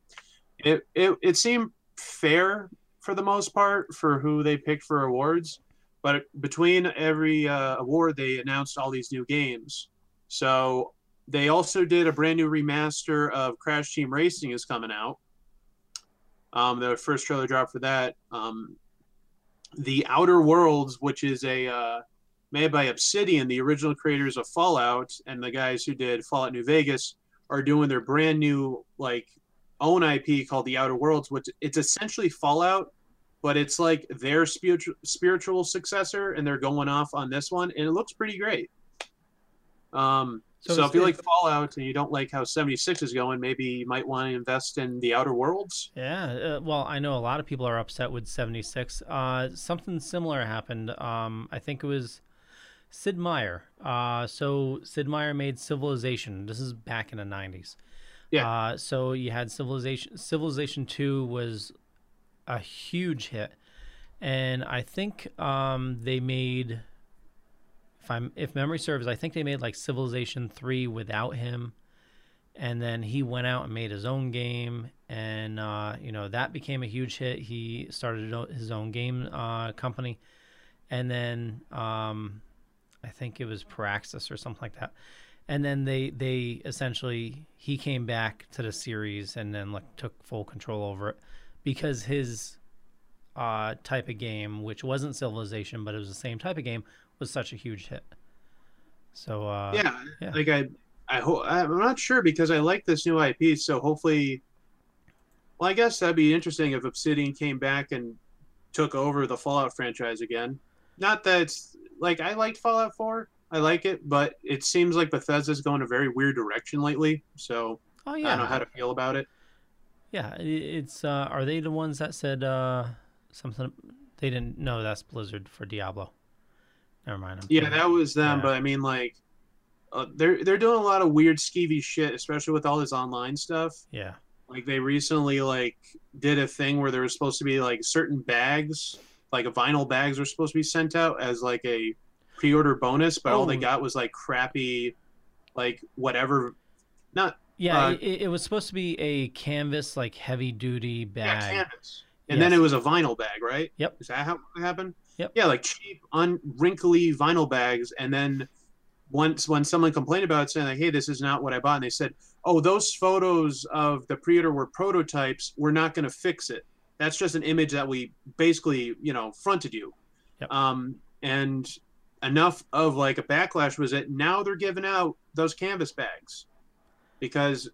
It, it, it seemed fair for the most part for who they picked for awards, but between every uh, award, they announced all these new games. So they also did a brand new remaster of Crash Team Racing is coming out. Um, the first trailer dropped for that. Um, The Outer Worlds, which is a uh, made by Obsidian, the original creators of Fallout, and the guys who did Fallout New Vegas, are doing their brand new like own I P called The Outer Worlds, which it's essentially Fallout, but it's like their spiritual spiritual successor, and they're going off on this one, and it looks pretty great. Um, so, so if you like Fallout and you don't like how seventy-six is going, maybe you might want to invest in The Outer Worlds. Yeah, uh, well, I know a lot of people are upset with seventy-six. Uh, something similar happened. Um, I think it was Sid Meier. Uh, so Sid Meier made Civilization. This is back in the nineties. Yeah. Uh, so you had Civilization. Civilization two was a huge hit, and I think um, they made. If I'm, if memory serves, I think they made like Civilization three without him, and then he went out and made his own game, and uh, you know that became a huge hit. He started his own game uh, company, and then um, I think it was Paraxis or something like that, and then they they essentially he came back to the series and then like took full control over it because his uh, type of game, which wasn't Civilization, but it was the same type of game. Was such a huge hit. So uh yeah, yeah. like I I hope I'm not sure because I like this new I P, so hopefully well I guess that'd be interesting if Obsidian came back and took over the Fallout franchise again. Not that it's like I liked Fallout four, I like it, but it seems like Bethesda's going a very weird direction lately, so oh, yeah. I don't know how to feel about it. Yeah, it's uh are they the ones that said uh something they didn't know that's Blizzard for Diablo. Never mind. I'm yeah, kidding. That was them. Yeah. But I mean, like, uh, they're they're doing a lot of weird, skeevy shit, especially with all this online stuff. Yeah. Like they recently like did a thing where there was supposed to be like certain bags, like vinyl bags, were supposed to be sent out as like a pre-order bonus, but oh. all they got was like crappy, like whatever. Not. Yeah, uh, it, it was supposed to be a canvas, like heavy-duty bag. Yeah, canvas. And yes. then it was a vinyl bag, right? Yep. Is that how it happened? Yep. Yeah, like cheap, un wrinkly vinyl bags. And then once when someone complained about it, saying, like, hey, this is not what I bought, and they said, oh, those photos of the pre-order were prototypes. We're not going to fix it. That's just an image that we basically, you know, fronted you. Yep. Um, and enough of like a backlash was that now they're giving out those canvas bags because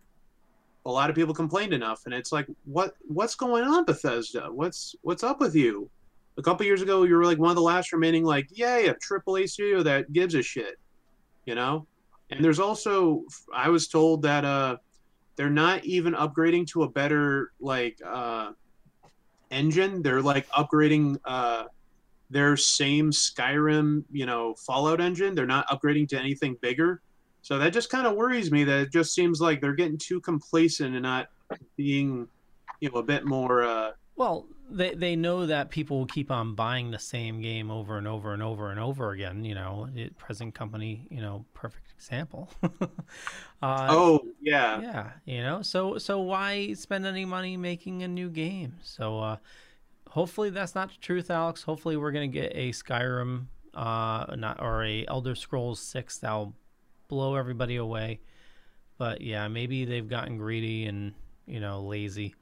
a lot of people complained enough. And it's like, what what's going on, Bethesda? What's what's up with you? A couple years ago, you were like one of the last remaining, like, yay, a triple A studio that gives a shit, you know? And there's also, I was told that uh, they're not even upgrading to a better, like, uh, engine. They're, like, upgrading uh, their same Skyrim, you know, Fallout engine. They're not upgrading to anything bigger. So that just kind of worries me that it just seems like they're getting too complacent and not being, you know, a bit more... Uh, well... They they know that people will keep on buying the same game over and over and over and over again. You know, it, present company, you know, perfect example. uh, oh, yeah. Yeah, you know, so so why spend any money making a new game? So uh, hopefully that's not the truth, Alex. Hopefully we're going to get a Skyrim uh, not or a Elder Scrolls six that'll blow everybody away. But, yeah, maybe they've gotten greedy and, you know, lazy.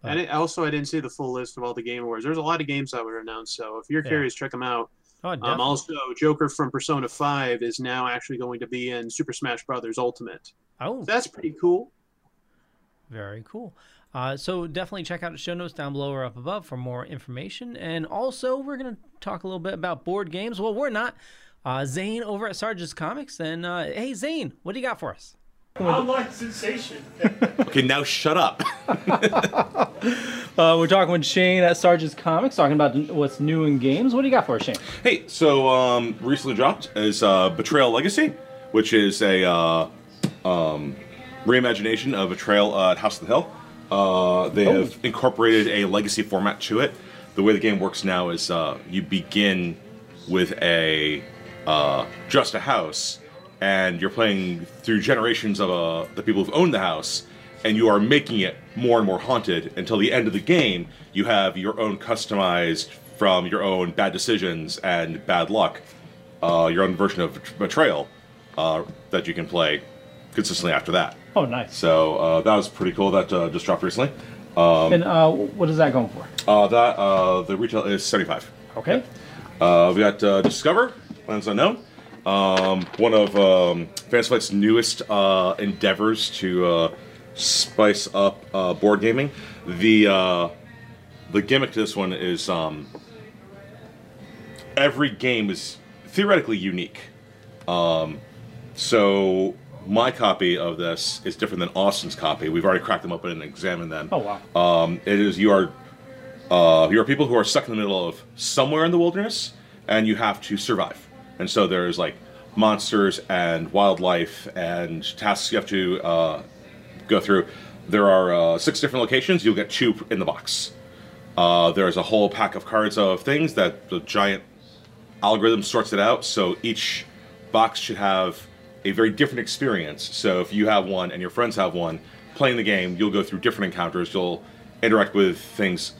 But. And it, also, I didn't see the full list of all the Game Awards. There's a lot of games that were announced, so if you're yeah. curious, check them out. Oh, um, also, Joker from Persona five is now actually going to be in Super Smash Brothers Ultimate. Oh. So that's pretty cool. Very cool. Uh, so definitely check out the show notes down below or up above for more information. And also, we're going to talk a little bit about board games. Well, we're not. Uh, Zane over at Sarge's Comics. And uh, hey, Zane, what do you got for us? Online sensation. Okay, now shut up. uh, we're talking with Shane at Sarge's Comics, talking about what's new in games. What do you got for us, Shane? Hey, so um, recently dropped is uh, Betrayal Legacy, which is a uh, um, reimagination of Betrayal uh, at House of the Hill. Uh, they oh. have incorporated a legacy format to it. The way the game works now is uh, you begin with a uh, just a house. And you're playing through generations of uh, the people who've owned the house, and you are making it more and more haunted until the end of the game. You have your own customized from your own bad decisions and bad luck, uh, your own version of Betrayal uh, that you can play consistently after that. Oh, nice! So uh, that was pretty cool. That uh, just dropped recently. Um, and uh, what is that going for? Uh, that uh, the retail is seventy-five. Okay. Yeah. Uh, we got uh, Discover Lands Unknown. Um, one of um, FantasyFlight's newest uh, endeavors to uh, spice up uh, board gaming. The uh, the gimmick to this one is um, every game is theoretically unique. Um, so my copy of this is different than Austin's copy. We've already cracked them open and examined them. Oh wow! Um, it is you are uh, you are people who are stuck in the middle of somewhere in the wilderness, and you have to survive. And so there's like monsters and wildlife and tasks you have to uh, go through. There are uh, six different locations. You'll get two in the box. Uh, there's a whole pack of cards of things that the giant algorithm sorts it out. So each box should have a very different experience. So if you have one and your friends have one, playing the game, you'll go through different encounters. You'll interact with things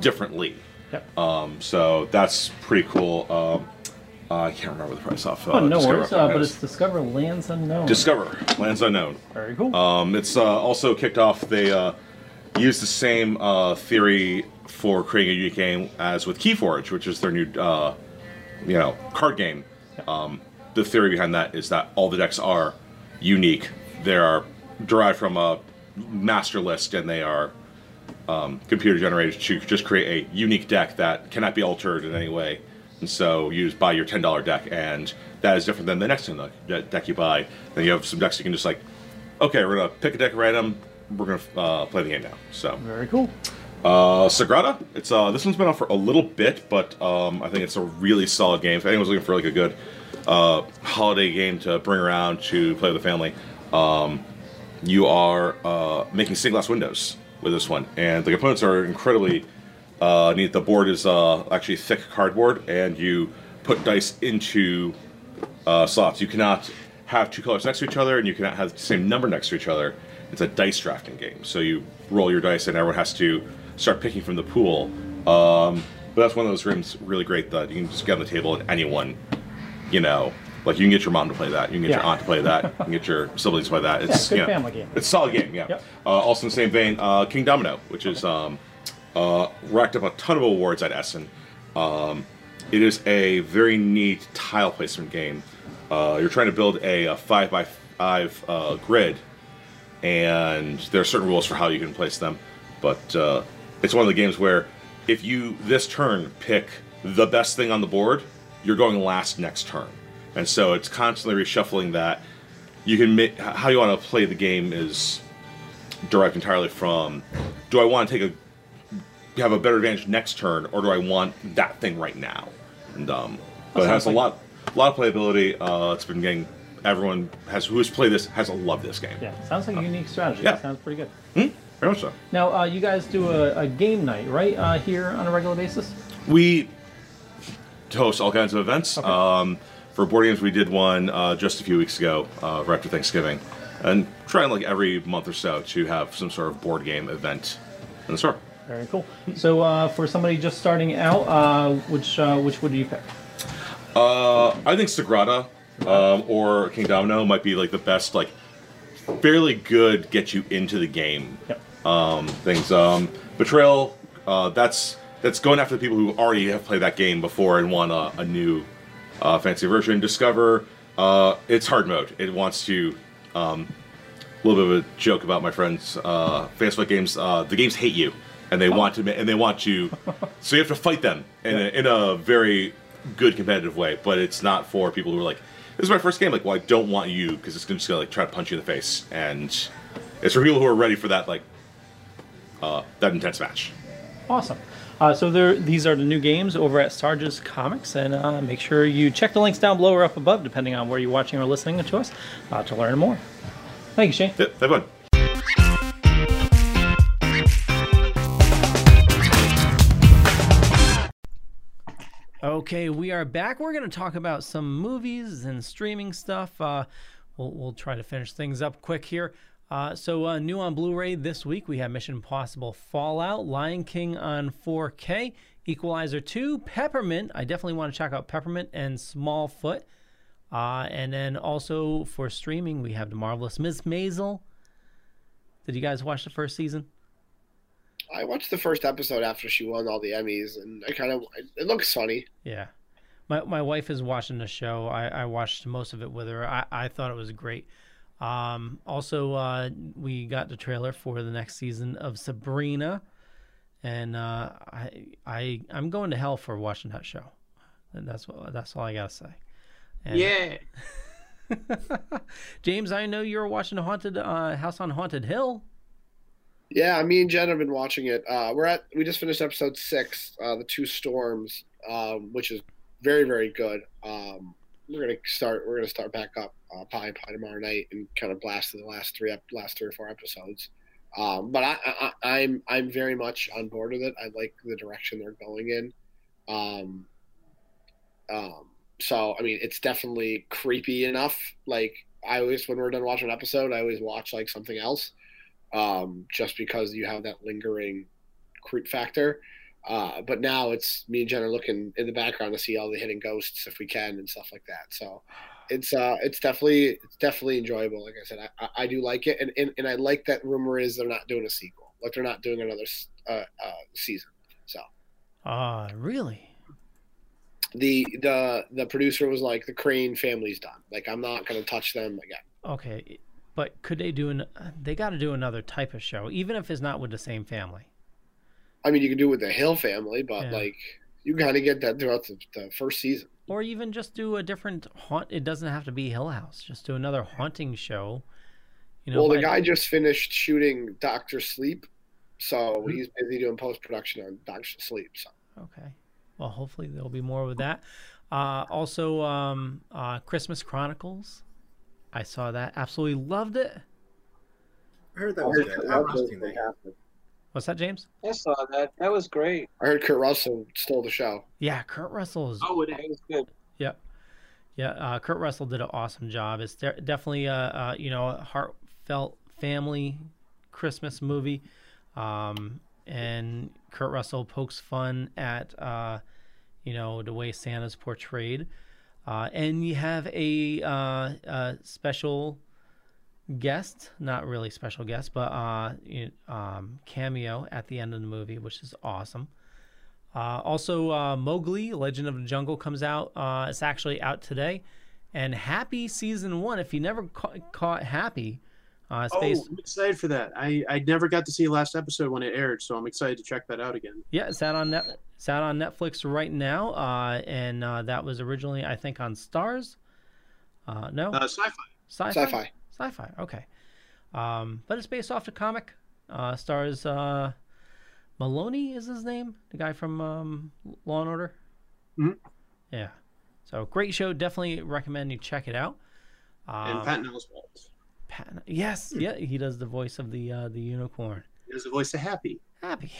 differently. Yep. Um, so that's pretty cool. Um, Uh, I can't remember the price off. Uh, oh, no Discover, worries, uh, but it's Discover Lands Unknown. Discover Lands Unknown. Very cool. Um, it's uh, also kicked off. They uh, used the same uh, theory for creating a unique game as with Keyforge, which is their new, uh, you know, card game. Um, the theory behind that is that all the decks are unique. They are derived from a master list, and they are um, computer generated to just create a unique deck that cannot be altered in any way. And so you just buy your ten dollar deck, and that is different than the next deck you buy. Then you have some decks you can just like, okay, we're going to pick a deck at random. We're going to uh, play the game now. So very cool. Uh, Sagrada. It's uh, this one's been out for a little bit, but um, I think it's a really solid game. If anyone's looking for like a good uh, holiday game to bring around to play with the family, um, you are uh, making stained glass windows with this one, and the components are incredibly. Uh, the board is uh, actually thick cardboard, and you put dice into uh, slots. You cannot have two colors next to each other, and you cannot have the same number next to each other. It's a dice drafting game, so you roll your dice, and everyone has to start picking from the pool. Um, but that's one of those games really great that you can just get on the table, and anyone, you know, like you can get your mom to play that, you can get yeah. your aunt to play that, you can get your siblings to play that. It's yeah, good you know, family game. It's a solid game, yeah. Yep. Uh, also in the same vein, uh, King Domino, which okay. is. Um, Uh, racked up a ton of awards at Essen. Um, It is a very neat tile placement game. Uh, you're trying to build a, a five by five uh, grid, and there are certain rules for how you can place them. But uh, it's one of the games where if you this turn pick the best thing on the board, you're going last next turn, and so it's constantly reshuffling that. You can make, how you want to play the game is derived entirely from: do I want to take a have a better advantage next turn, or do I want that thing right now? And um, but it has a lot, a lot of playability. Uh, it's been getting everyone has who has played this has loved this game. Yeah, sounds like a um, unique strategy. Yeah, that sounds pretty good. Hmm? Very much so. Now uh, you guys do a, a game night, right? Uh, here on a regular basis. We host all kinds of events. Okay. Um, for board games, we did one uh, just a few weeks ago, uh, right after Thanksgiving, and trying like every month or so to have some sort of board game event in the store. Very cool. So uh, for somebody just starting out, uh, which uh, which would you pick? Uh, I think Sagrada um, or King Domino might be like the best, like fairly good get you into the game. Yep. um, things. Um, Betrayal. Uh, that's. That's going after the people who already have played that game before and want a, a new uh, fancy version. Discover, uh, it's hard mode. It wants to, um, a little bit of a joke about my friends, uh, fancy games, uh, the games hate you, and they oh. want to, and they want you, so you have to fight them in, yeah. a, in a very good competitive way, but it's not for people who are like, this is my first game, like, well, I don't want you, because it's just going to like try to punch you in the face, and it's for people who are ready for that, like, uh, that intense match. Awesome. Uh, so there, these are the new games over at Sarge's Comics, and uh, make sure you check the links down below or up above, depending on where you're watching or listening to us, uh, to learn more. Thank you, Shane. Yep, have fun. Okay, we are back. We're going to talk about some movies and streaming stuff. Uh, we'll, we'll try to finish things up quick here. Uh, so uh, new on Blu-ray this week, we have Mission Impossible Fallout, Lion King on four K, Equalizer two, Peppermint. I definitely want to check out Peppermint and Smallfoot. Uh, and then also for streaming, we have The Marvelous Miz Maisel. Did you guys watch the first season? I watched the first episode after she won all the Emmys, and I kind of it looks funny. Yeah. My, my wife is watching the show. I, I watched most of it with her. I, I thought it was great. Um, also, uh, we got the trailer for the next season of Sabrina, and uh, I, I, I'm going to hell for watching that show. And that's what, that's all I gotta say. And yeah. James, I know you're watching Haunted uh, House on Haunted Hill. Yeah, me and Jen have been watching it. Uh, we're at we just finished episode six, uh, The Two Storms, um, which is very very good. Um, we're gonna start. We're gonna start back up. Uh, probably, probably tomorrow night, and kind of blast the last three last three or four episodes. Um, but I, I, I'm I'm very much on board with it. I like the direction they're going in. Um, um, so I mean, it's definitely creepy enough. Like I always, when we're done watching an episode, I always watch like something else, um, just because you have that lingering creep factor. Uh, but now it's me and Jen are looking in the background to see all the hidden ghosts if we can and stuff like that. So it's uh, it's definitely it's definitely enjoyable. Like I said, I, I do like it, and, and and I like that rumor is they're not doing a sequel, like they're not doing another uh, uh, season. So, ah, uh, really? The the the producer was like, the Crane family's done. Like I'm not gonna touch them again. Okay, but could they do an? They got to do another type of show, even if it's not with the same family. I mean, you can do it with the Hill family, but, yeah. like, you kind of get that throughout the, the first season. Or even just do a different haunt. It doesn't have to be Hill House. Just do another haunting show. You know, well, the guy I... just finished shooting Doctor Sleep, so he's busy doing post-production on Doctor Sleep. So. Okay. Well, hopefully there'll be more with that. Uh, also, um, uh, Christmas Chronicles. I saw that. Absolutely loved it. I heard that was good. What's that, James? I saw that. That was great. I heard Kurt Russell stole the show. Yeah, Kurt Russell is... Oh, it was good. Yeah. Yeah, uh, Kurt Russell did an awesome job. It's de definitely a, a, you know, a heartfelt family Christmas movie. Um, and Kurt Russell pokes fun at, uh, you know, the way Santa's portrayed. Uh, and you have a, uh, a special... guest, not really special guest, but uh, um, cameo at the end of the movie, which is awesome. Uh, also, uh, Mowgli, Legend of the Jungle comes out. Uh, it's actually out today. And Happy Season one, if you never ca caught Happy. Uh, oh, based... I'm excited for that. I, I never got to see the last episode when it aired, so I'm excited to check that out again. Yeah, it's out on, Net it's out on Netflix right now. Uh, and uh, that was originally, I think, on Starz. Uh, no? Uh, Sci-Fi. Sci-Fi? Sci-Fi. Sci-Fi, okay. Um, but it's based off the comic. Uh, stars... Uh, Maloney is his name, the guy from um, Law and Order. Mm-hmm. Yeah, so great show. Definitely recommend you check it out. Um, and Patton Oswalt. Patton, yes, yeah, he does the voice of the uh, the unicorn. He does the voice of Happy. Happy.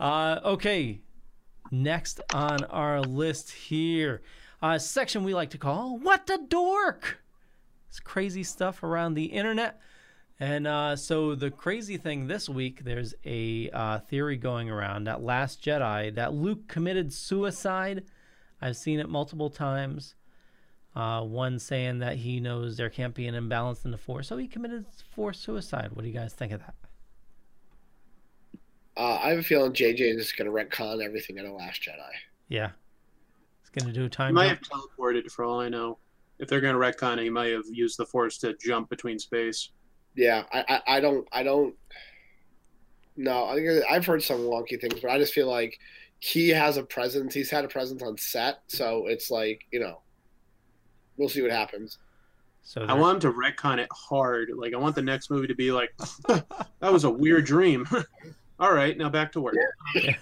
uh, okay, next on our list here, a section we like to call "What the Dork." It's crazy stuff around the internet. And uh, so the crazy thing this week, there's a uh, theory going around that Last Jedi, that Luke committed suicide. I've seen it multiple times. Uh, one saying that he knows there can't be an imbalance in the Force, so he committed forced suicide. What do you guys think of that? Uh, I have a feeling J J is going to retcon everything in The Last Jedi. Yeah. He's going to do a time. He might have teleported for all I know. If they're going to retcon it, he might have used the Force to jump between space. Yeah, I, I, I don't, I don't, no, I think I've heard some wonky things, but I just feel like he has a presence, he's had a presence on set, so it's like, you know, we'll see what happens. So I want him to retcon it hard, like I want the next movie to be like, that was a weird dream, all right, now back to work. Yeah.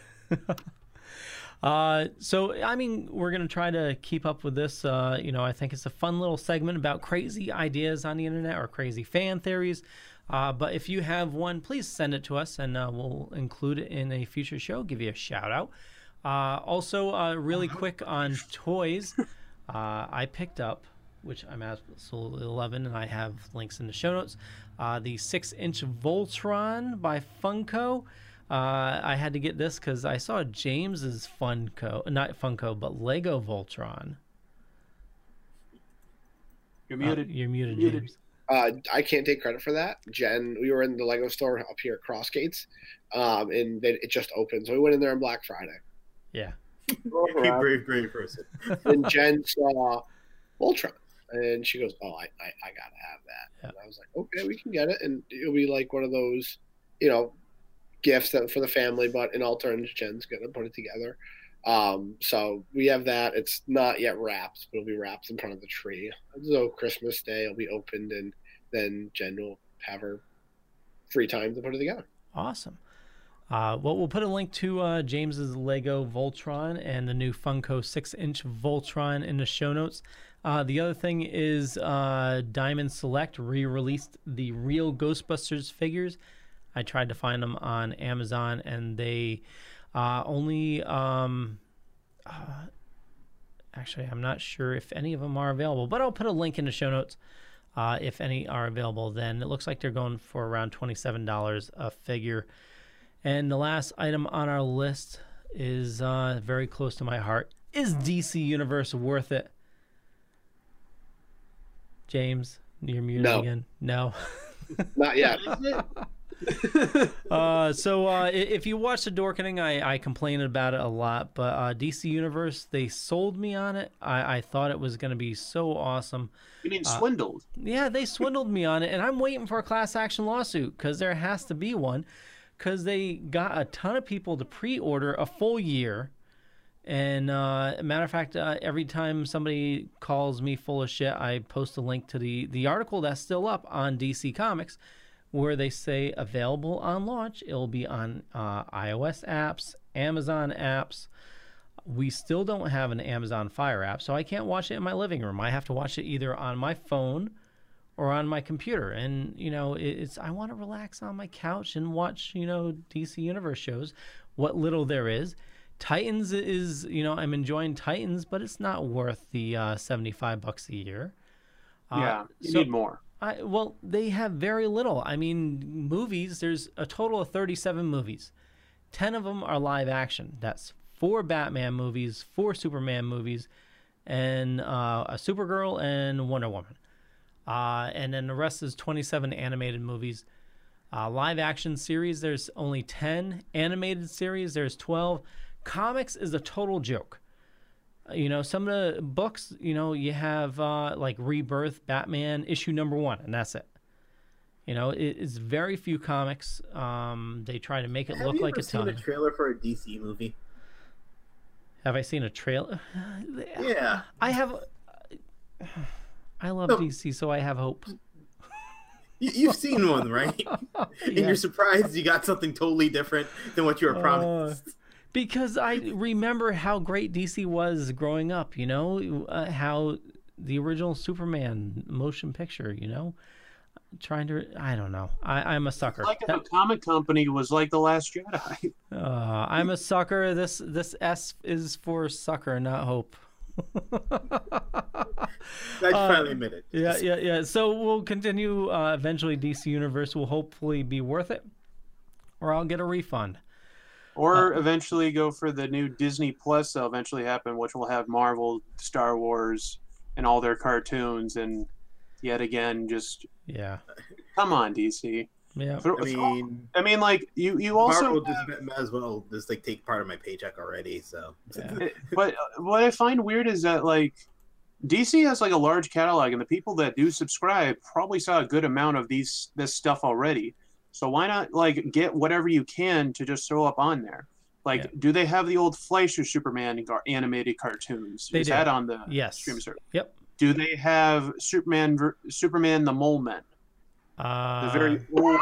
uh, so, I mean, we're going to try to keep up with this, uh, you know, I think it's a fun little segment about crazy ideas on the internet or crazy fan theories, uh, but if you have one, please send it to us and uh, we'll include it in a future show, give you a shout out. Uh, also, uh, really quick on toys, uh, I picked up, which I'm absolutely loving, and I have links in the show notes, uh, the six inch Voltron by Funko. Uh, I had to get this because I saw James's Funko, not Funko, but Lego Voltron. You're muted. Uh, you're muted, you're James. Muted. Uh, I can't take credit for that. Jen, we were in the Lego store up here at Crossgates, um, and they, it just opened. So we went in there on Black Friday. Yeah. You're a brave, brave person. And Jen saw Voltron, and she goes, oh, I, I, I got to have that. Yeah. And I was like, okay, we can get it. And it'll be like one of those, you know, gifts that for the family, but in all turns, Jen's gonna put it together. Um, so we have that. It's not yet wrapped, but it'll be wrapped in front of the tree. So Christmas Day it'll be opened, and then Jen will have her free time to put it together. Awesome. Uh, well, we'll put a link to uh, James's Lego Voltron and the new Funko six inch Voltron in the show notes. Uh, the other thing is uh, Diamond Select re-released the real Ghostbusters figures. I tried to find them on Amazon, and they uh, only, um, uh, actually, I'm not sure if any of them are available, but I'll put a link in the show notes uh, if any are available. Then it looks like they're going for around twenty-seven dollars a figure. And the last item on our list is uh, very close to my heart. Is D C Universe worth it? James, you're muted no. again. No. Not yet. uh, so uh, if you watch The Dorkening, I, I complained about it a lot, but uh, D C Universe, they sold me on it. I, I thought it was going to be so awesome. You mean uh, swindled? Yeah, they swindled me on it, and I'm waiting for a class action lawsuit because there has to be one, because they got a ton of people to pre-order a full year. And uh, matter of fact, uh, every time somebody calls me full of shit, I post a link to the, the article that's still up on D C Comics, where they say available on launch. It'll be on uh, iOS apps, Amazon apps. We still don't have an Amazon Fire app, so I can't watch it in my living room. I have to watch it either on my phone or on my computer. And, you know, it's I want to relax on my couch and watch, you know, D C Universe shows, what little there is. Titans is, you know, I'm enjoying Titans, but it's not worth the uh, seventy-five bucks a year. Yeah, uh, you so need more. I, well, they have very little. I mean, movies, there's a total of thirty-seven movies. ten of them are live action. That's four Batman movies, four Superman movies, and uh, a Supergirl and Wonder Woman. Uh, and then the rest is twenty-seven animated movies. Uh, live action series, there's only ten. Animated series, there's twelve. Comics is a total joke. You know, some of the books, you know, you have uh, like Rebirth, Batman, issue number one, and that's it. You know, it, it's very few comics. Um, they try to make it have look like a ton. Have you ever seen a trailer for a D C movie? Have I seen a trailer? Yeah. I have... I love no. D C, so I have hope. You've seen one, right? Yeah. And you're surprised you got something totally different than what you were promised. Uh, because I remember how great D C was growing up, you know? Uh, how the original Superman motion picture, you know? Trying to... I don't know. I, I'm a sucker. It's like if that, a comic company was like The Last Jedi. uh, I'm a sucker. This, this S is for sucker, not hope. I finally admit it. Yeah, yeah, yeah. So we'll continue. Uh, eventually, D C Universe will hopefully be worth it, or I'll get a refund. Or uh, eventually go for the new Disney Plus that'll eventually happen, which will have Marvel, Star Wars, and all their cartoons. And yet again, just yeah. Come on, D C. Yeah. I mean, I mean, like you, you also Marvel have, just, may as well just like take part of my paycheck already. So, yeah. But what I find weird is that like D C has like a large catalog, and the people that do subscribe probably saw a good amount of these this stuff already. So why not like get whatever you can to just throw up on there? Like, yeah. Do they have the old Fleischer Superman animated cartoons? They is do. that on the yes. stream service? Yep. Do they have Superman Superman the Mole Men? Uh, the very old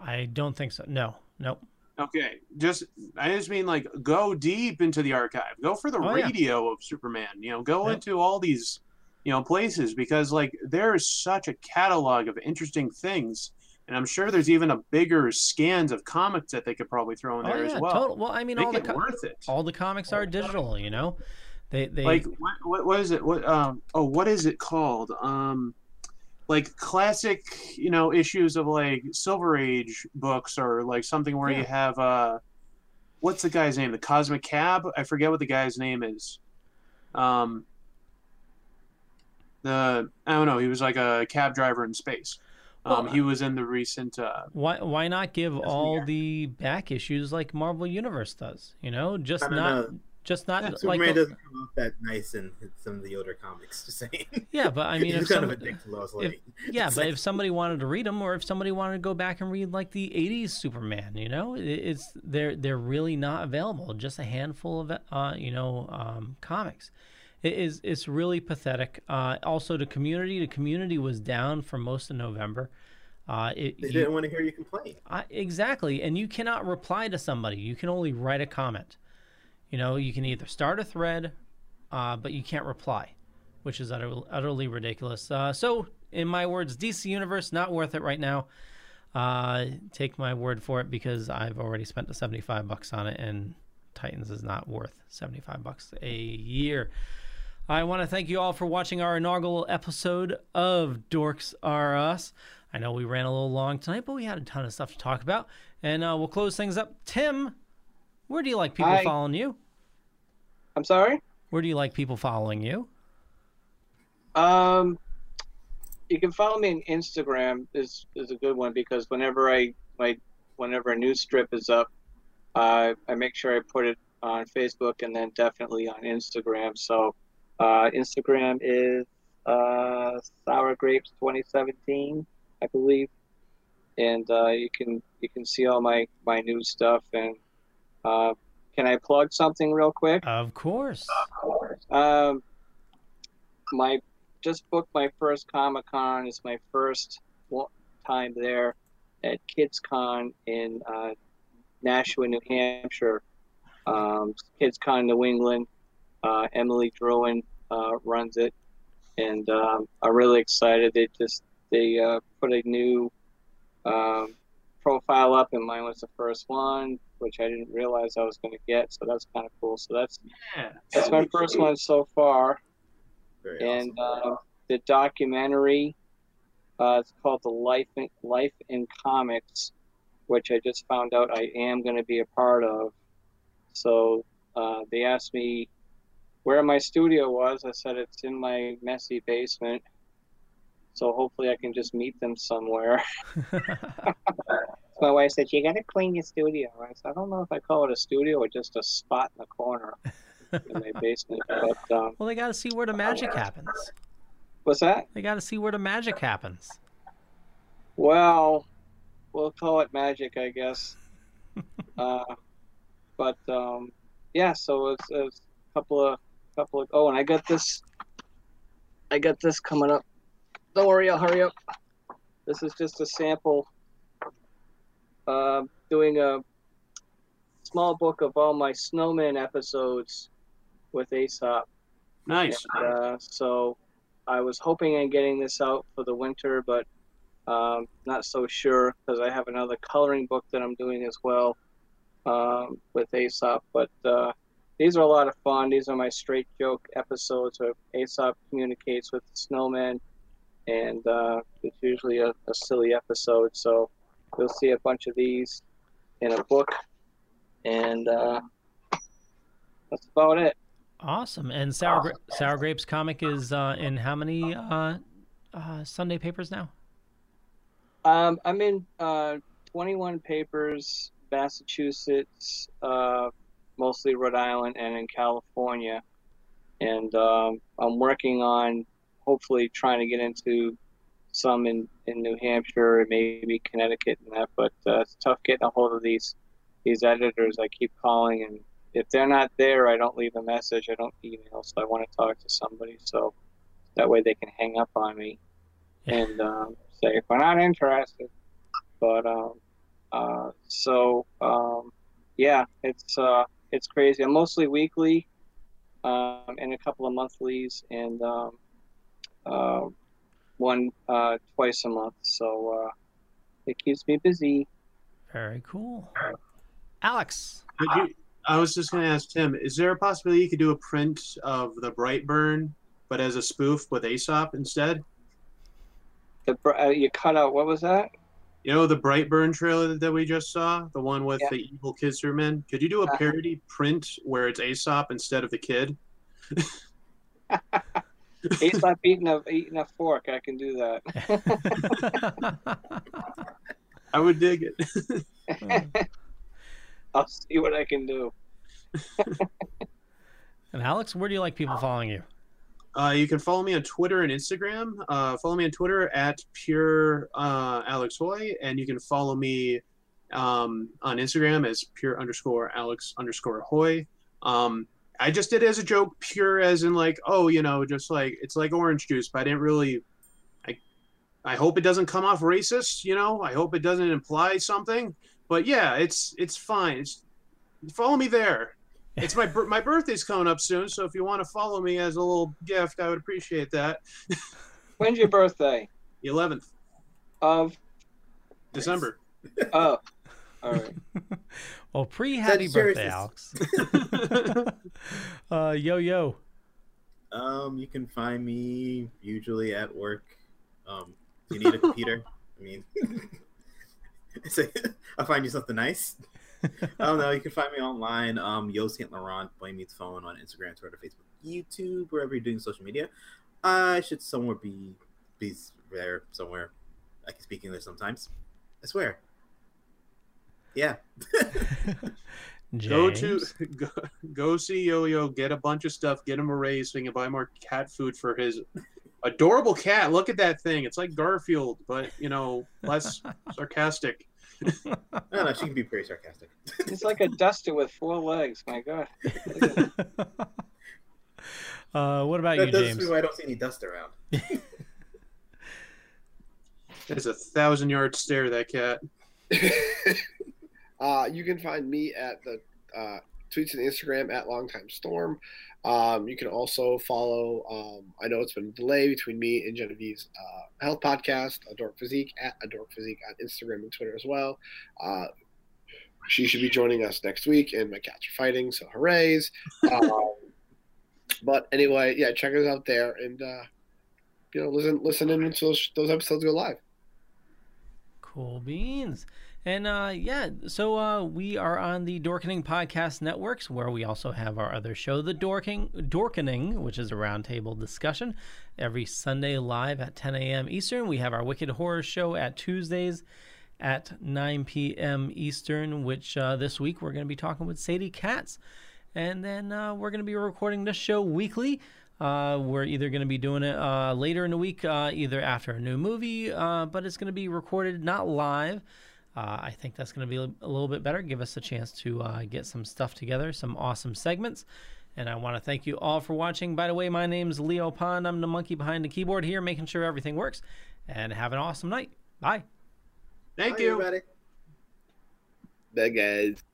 I don't think so. No, nope. Okay, just I just mean like go deep into the archive. Go for the oh, radio yeah. of Superman. You know, go yep. into all these, you know, places because like there is such a catalog of interesting things, and I'm sure there's even a bigger scans of comics that they could probably throw in oh, there yeah, as well. Total. Well, I mean, Make all the worth it. All the comics all are digital. You know, they they like what what, what is it? What um oh what is it called um. Like classic, you know, issues of like Silver Age books or like something where yeah. you have uh, what's the guy's name? The Cosmic Cab? I forget what the guy's name is. Um, the I don't know. He was like a cab driver in space. Um, well, he was in the recent. Uh, why why not give all year. the back issues like Marvel Universe does? You know, just not. Know. Just not yeah, like Superman doesn't come off that nice in some of the older comics. Just saying. Yeah, but I mean, if kind some, of a dick to Lois Lane. Yeah, but if somebody wanted to read them, or if somebody wanted to go back and read like the eighties Superman, you know, it's they're they're really not available. Just a handful of uh, you know um, comics. It is it's really pathetic. Uh, also, the community the community was down for most of November. Uh, it, they didn't you, want to hear you complain. I, exactly, and you cannot reply to somebody. You can only write a comment. You know, you can either start a thread, uh, but you can't reply, which is utter, utterly ridiculous. Uh, so, in my words, D C Universe, not worth it right now. Uh, take my word for it because I've already spent the seventy-five bucks on it, and Titans is not worth seventy-five bucks a year. I want to thank you all for watching our inaugural episode of Dorks Are Us. I know we ran a little long tonight, but we had a ton of stuff to talk about. And uh, we'll close things up. Tim, where do you like people I... following you? I'm sorry? Where do you like people following you? Um, you can follow me on Instagram. is is a good one because whenever I like whenever a new strip is up, uh, I make sure I put it on Facebook and then definitely on Instagram. So uh, Instagram is uh, Sour Grapes twenty seventeen, I believe, and uh, you can you can see all my my new stuff and. Uh, Can I plug something real quick? Of course. Of course. Um, my just booked my first Comic Con. It's my first time there at KidsCon in uh, Nashua, New Hampshire. Um, KidsCon New England. Uh, Emily Druin uh, runs it, and um, I'm really excited. They just they uh, put a new um, profile up, and mine was the first one, which I didn't realize I was going to get, so that's kind of cool. So that's yeah, that's my first one so far. Very and awesome. uh, the documentary, uh, it's called The Life in, Life in Comics, which I just found out I am going to be a part of. So uh, they asked me where my studio was. I said it's in my messy basement. So hopefully I can just meet them somewhere. My wife said, you got to clean your studio. I said, I don't know if I call it a studio or just a spot in the corner in my basement. But, um, well, they got to see where the magic happens. What's that? They got to see where the magic happens. Well, we'll call it magic, I guess. uh, but, um, yeah, so it's, it's a couple of, couple of, oh, and I got this, I got this coming up. Don't worry, I'll hurry up. This is just a sample. Uh, doing a small book of all my Snowman episodes with Aesop. Nice. And, uh, so I was hoping on getting this out for the winter, but um, not so sure because I have another coloring book that I'm doing as well um, with Aesop. But uh, these are a lot of fun. These are my straight joke episodes where Aesop communicates with the Snowman, and uh, it's usually a, a silly episode. So you'll see a bunch of these in a book, and uh, that's about it. Awesome. And Sour, awesome. Gra Sour Grapes comic is uh, in how many uh, uh, Sunday papers now? Um, I'm in uh, twenty-one papers, Massachusetts, uh, mostly Rhode Island, and in California. And um, I'm working on hopefully trying to get into some in, in New Hampshire and maybe Connecticut and that, but uh, it's tough getting a hold of these these editors. I keep calling, and if they're not there, I don't leave a message, I don't email, so I want to talk to somebody so that way they can hang up on me and um, say if we're not interested. But um, uh, so um, yeah, it's uh, it's crazy. I'm mostly weekly um, and a couple of monthlies, and um, uh, one uh, twice a month, so uh, it keeps me busy. Very cool. Alex. Could you, I was just going to ask Tim, is there a possibility you could do a print of the Brightburn, but as a spoof with Aesop instead? The, uh, you cut out, what was that? You know, the Brightburn trailer that we just saw, the one with yeah. the evil Kisser men? Could you do a parody uh-huh. print where it's Aesop instead of the kid? Aesop eating a, eating a fork. I can do that. I would dig it. I'll see what I can do. And Alex, where do you like people following you? Uh, you can follow me on Twitter and Instagram. Uh, follow me on Twitter at pure uh, Alex Hoy, and you can follow me um, on Instagram as pure underscore Alex underscore Hoy. Um, I just did it as a joke, pure as in like, oh, you know, just like, it's like orange juice, but I didn't really, I I hope it doesn't come off racist, you know, I hope it doesn't imply something, but yeah, it's, it's fine. It's, follow me there. It's my, my birthday's coming up soon. So if you want to follow me as a little gift, I would appreciate that. When's your birthday? The eleventh. Of? December. Oh. All right. Well, pre-happy birthday, Alex. uh, yo, yo. Um, you can find me usually at work. Um, you need a computer? I mean, I'll find you something nice. Oh no, you can find me online. Um, Yo Saint Laurent, Boy Meets Phone on Instagram, Twitter, Facebook, YouTube, wherever you're doing social media. I should somewhere be be there somewhere. I can speak English sometimes. I swear. Yeah. Go to go, go see Yo-Yo, get a bunch of stuff, get him a raise so he can buy more cat food for his adorable cat. Look at that thing. It's like Garfield, but, you know, less sarcastic. No, no, she can be pretty sarcastic. It's like a duster with four legs. My God. uh, what about that you, James? I don't see any dust around. There's a thousand-yard stare, that cat. uh, you can find me at the uh, tweets and Instagram at LongtimeStorm. Um, you can also follow, um, I know it's been a delay between me and Genevieve's uh, health podcast, A Dork Physique, at A Dork Physique on Instagram and Twitter as well. Uh, she should be joining us next week, and my cats are fighting, so hoorays. Um, but anyway, yeah, check us out there, and uh, you know, listen, listen in until those episodes go live. Cool beans. And uh, yeah, so uh, we are on the Dorkening Podcast Networks, where we also have our other show, The Dorking, Dorkening, which is a roundtable discussion every Sunday live at ten a.m. Eastern. We have our Wicked Horror Show at Tuesdays at nine p.m. Eastern, which uh, this week we're going to be talking with Sadie Katz. And then uh, we're going to be recording this show weekly. Uh, we're either going to be doing it uh, later in the week, uh, either after a new movie, uh, but it's going to be recorded, not live. Uh, I think that's going to be a little bit better. Give us a chance to uh, get some stuff together, some awesome segments. And I want to thank you all for watching. By the way, my name's Leo Pond. I'm the monkey behind the keyboard here, making sure everything works. And have an awesome night. Bye. Thank Bye, you. Everybody. Bye, guys.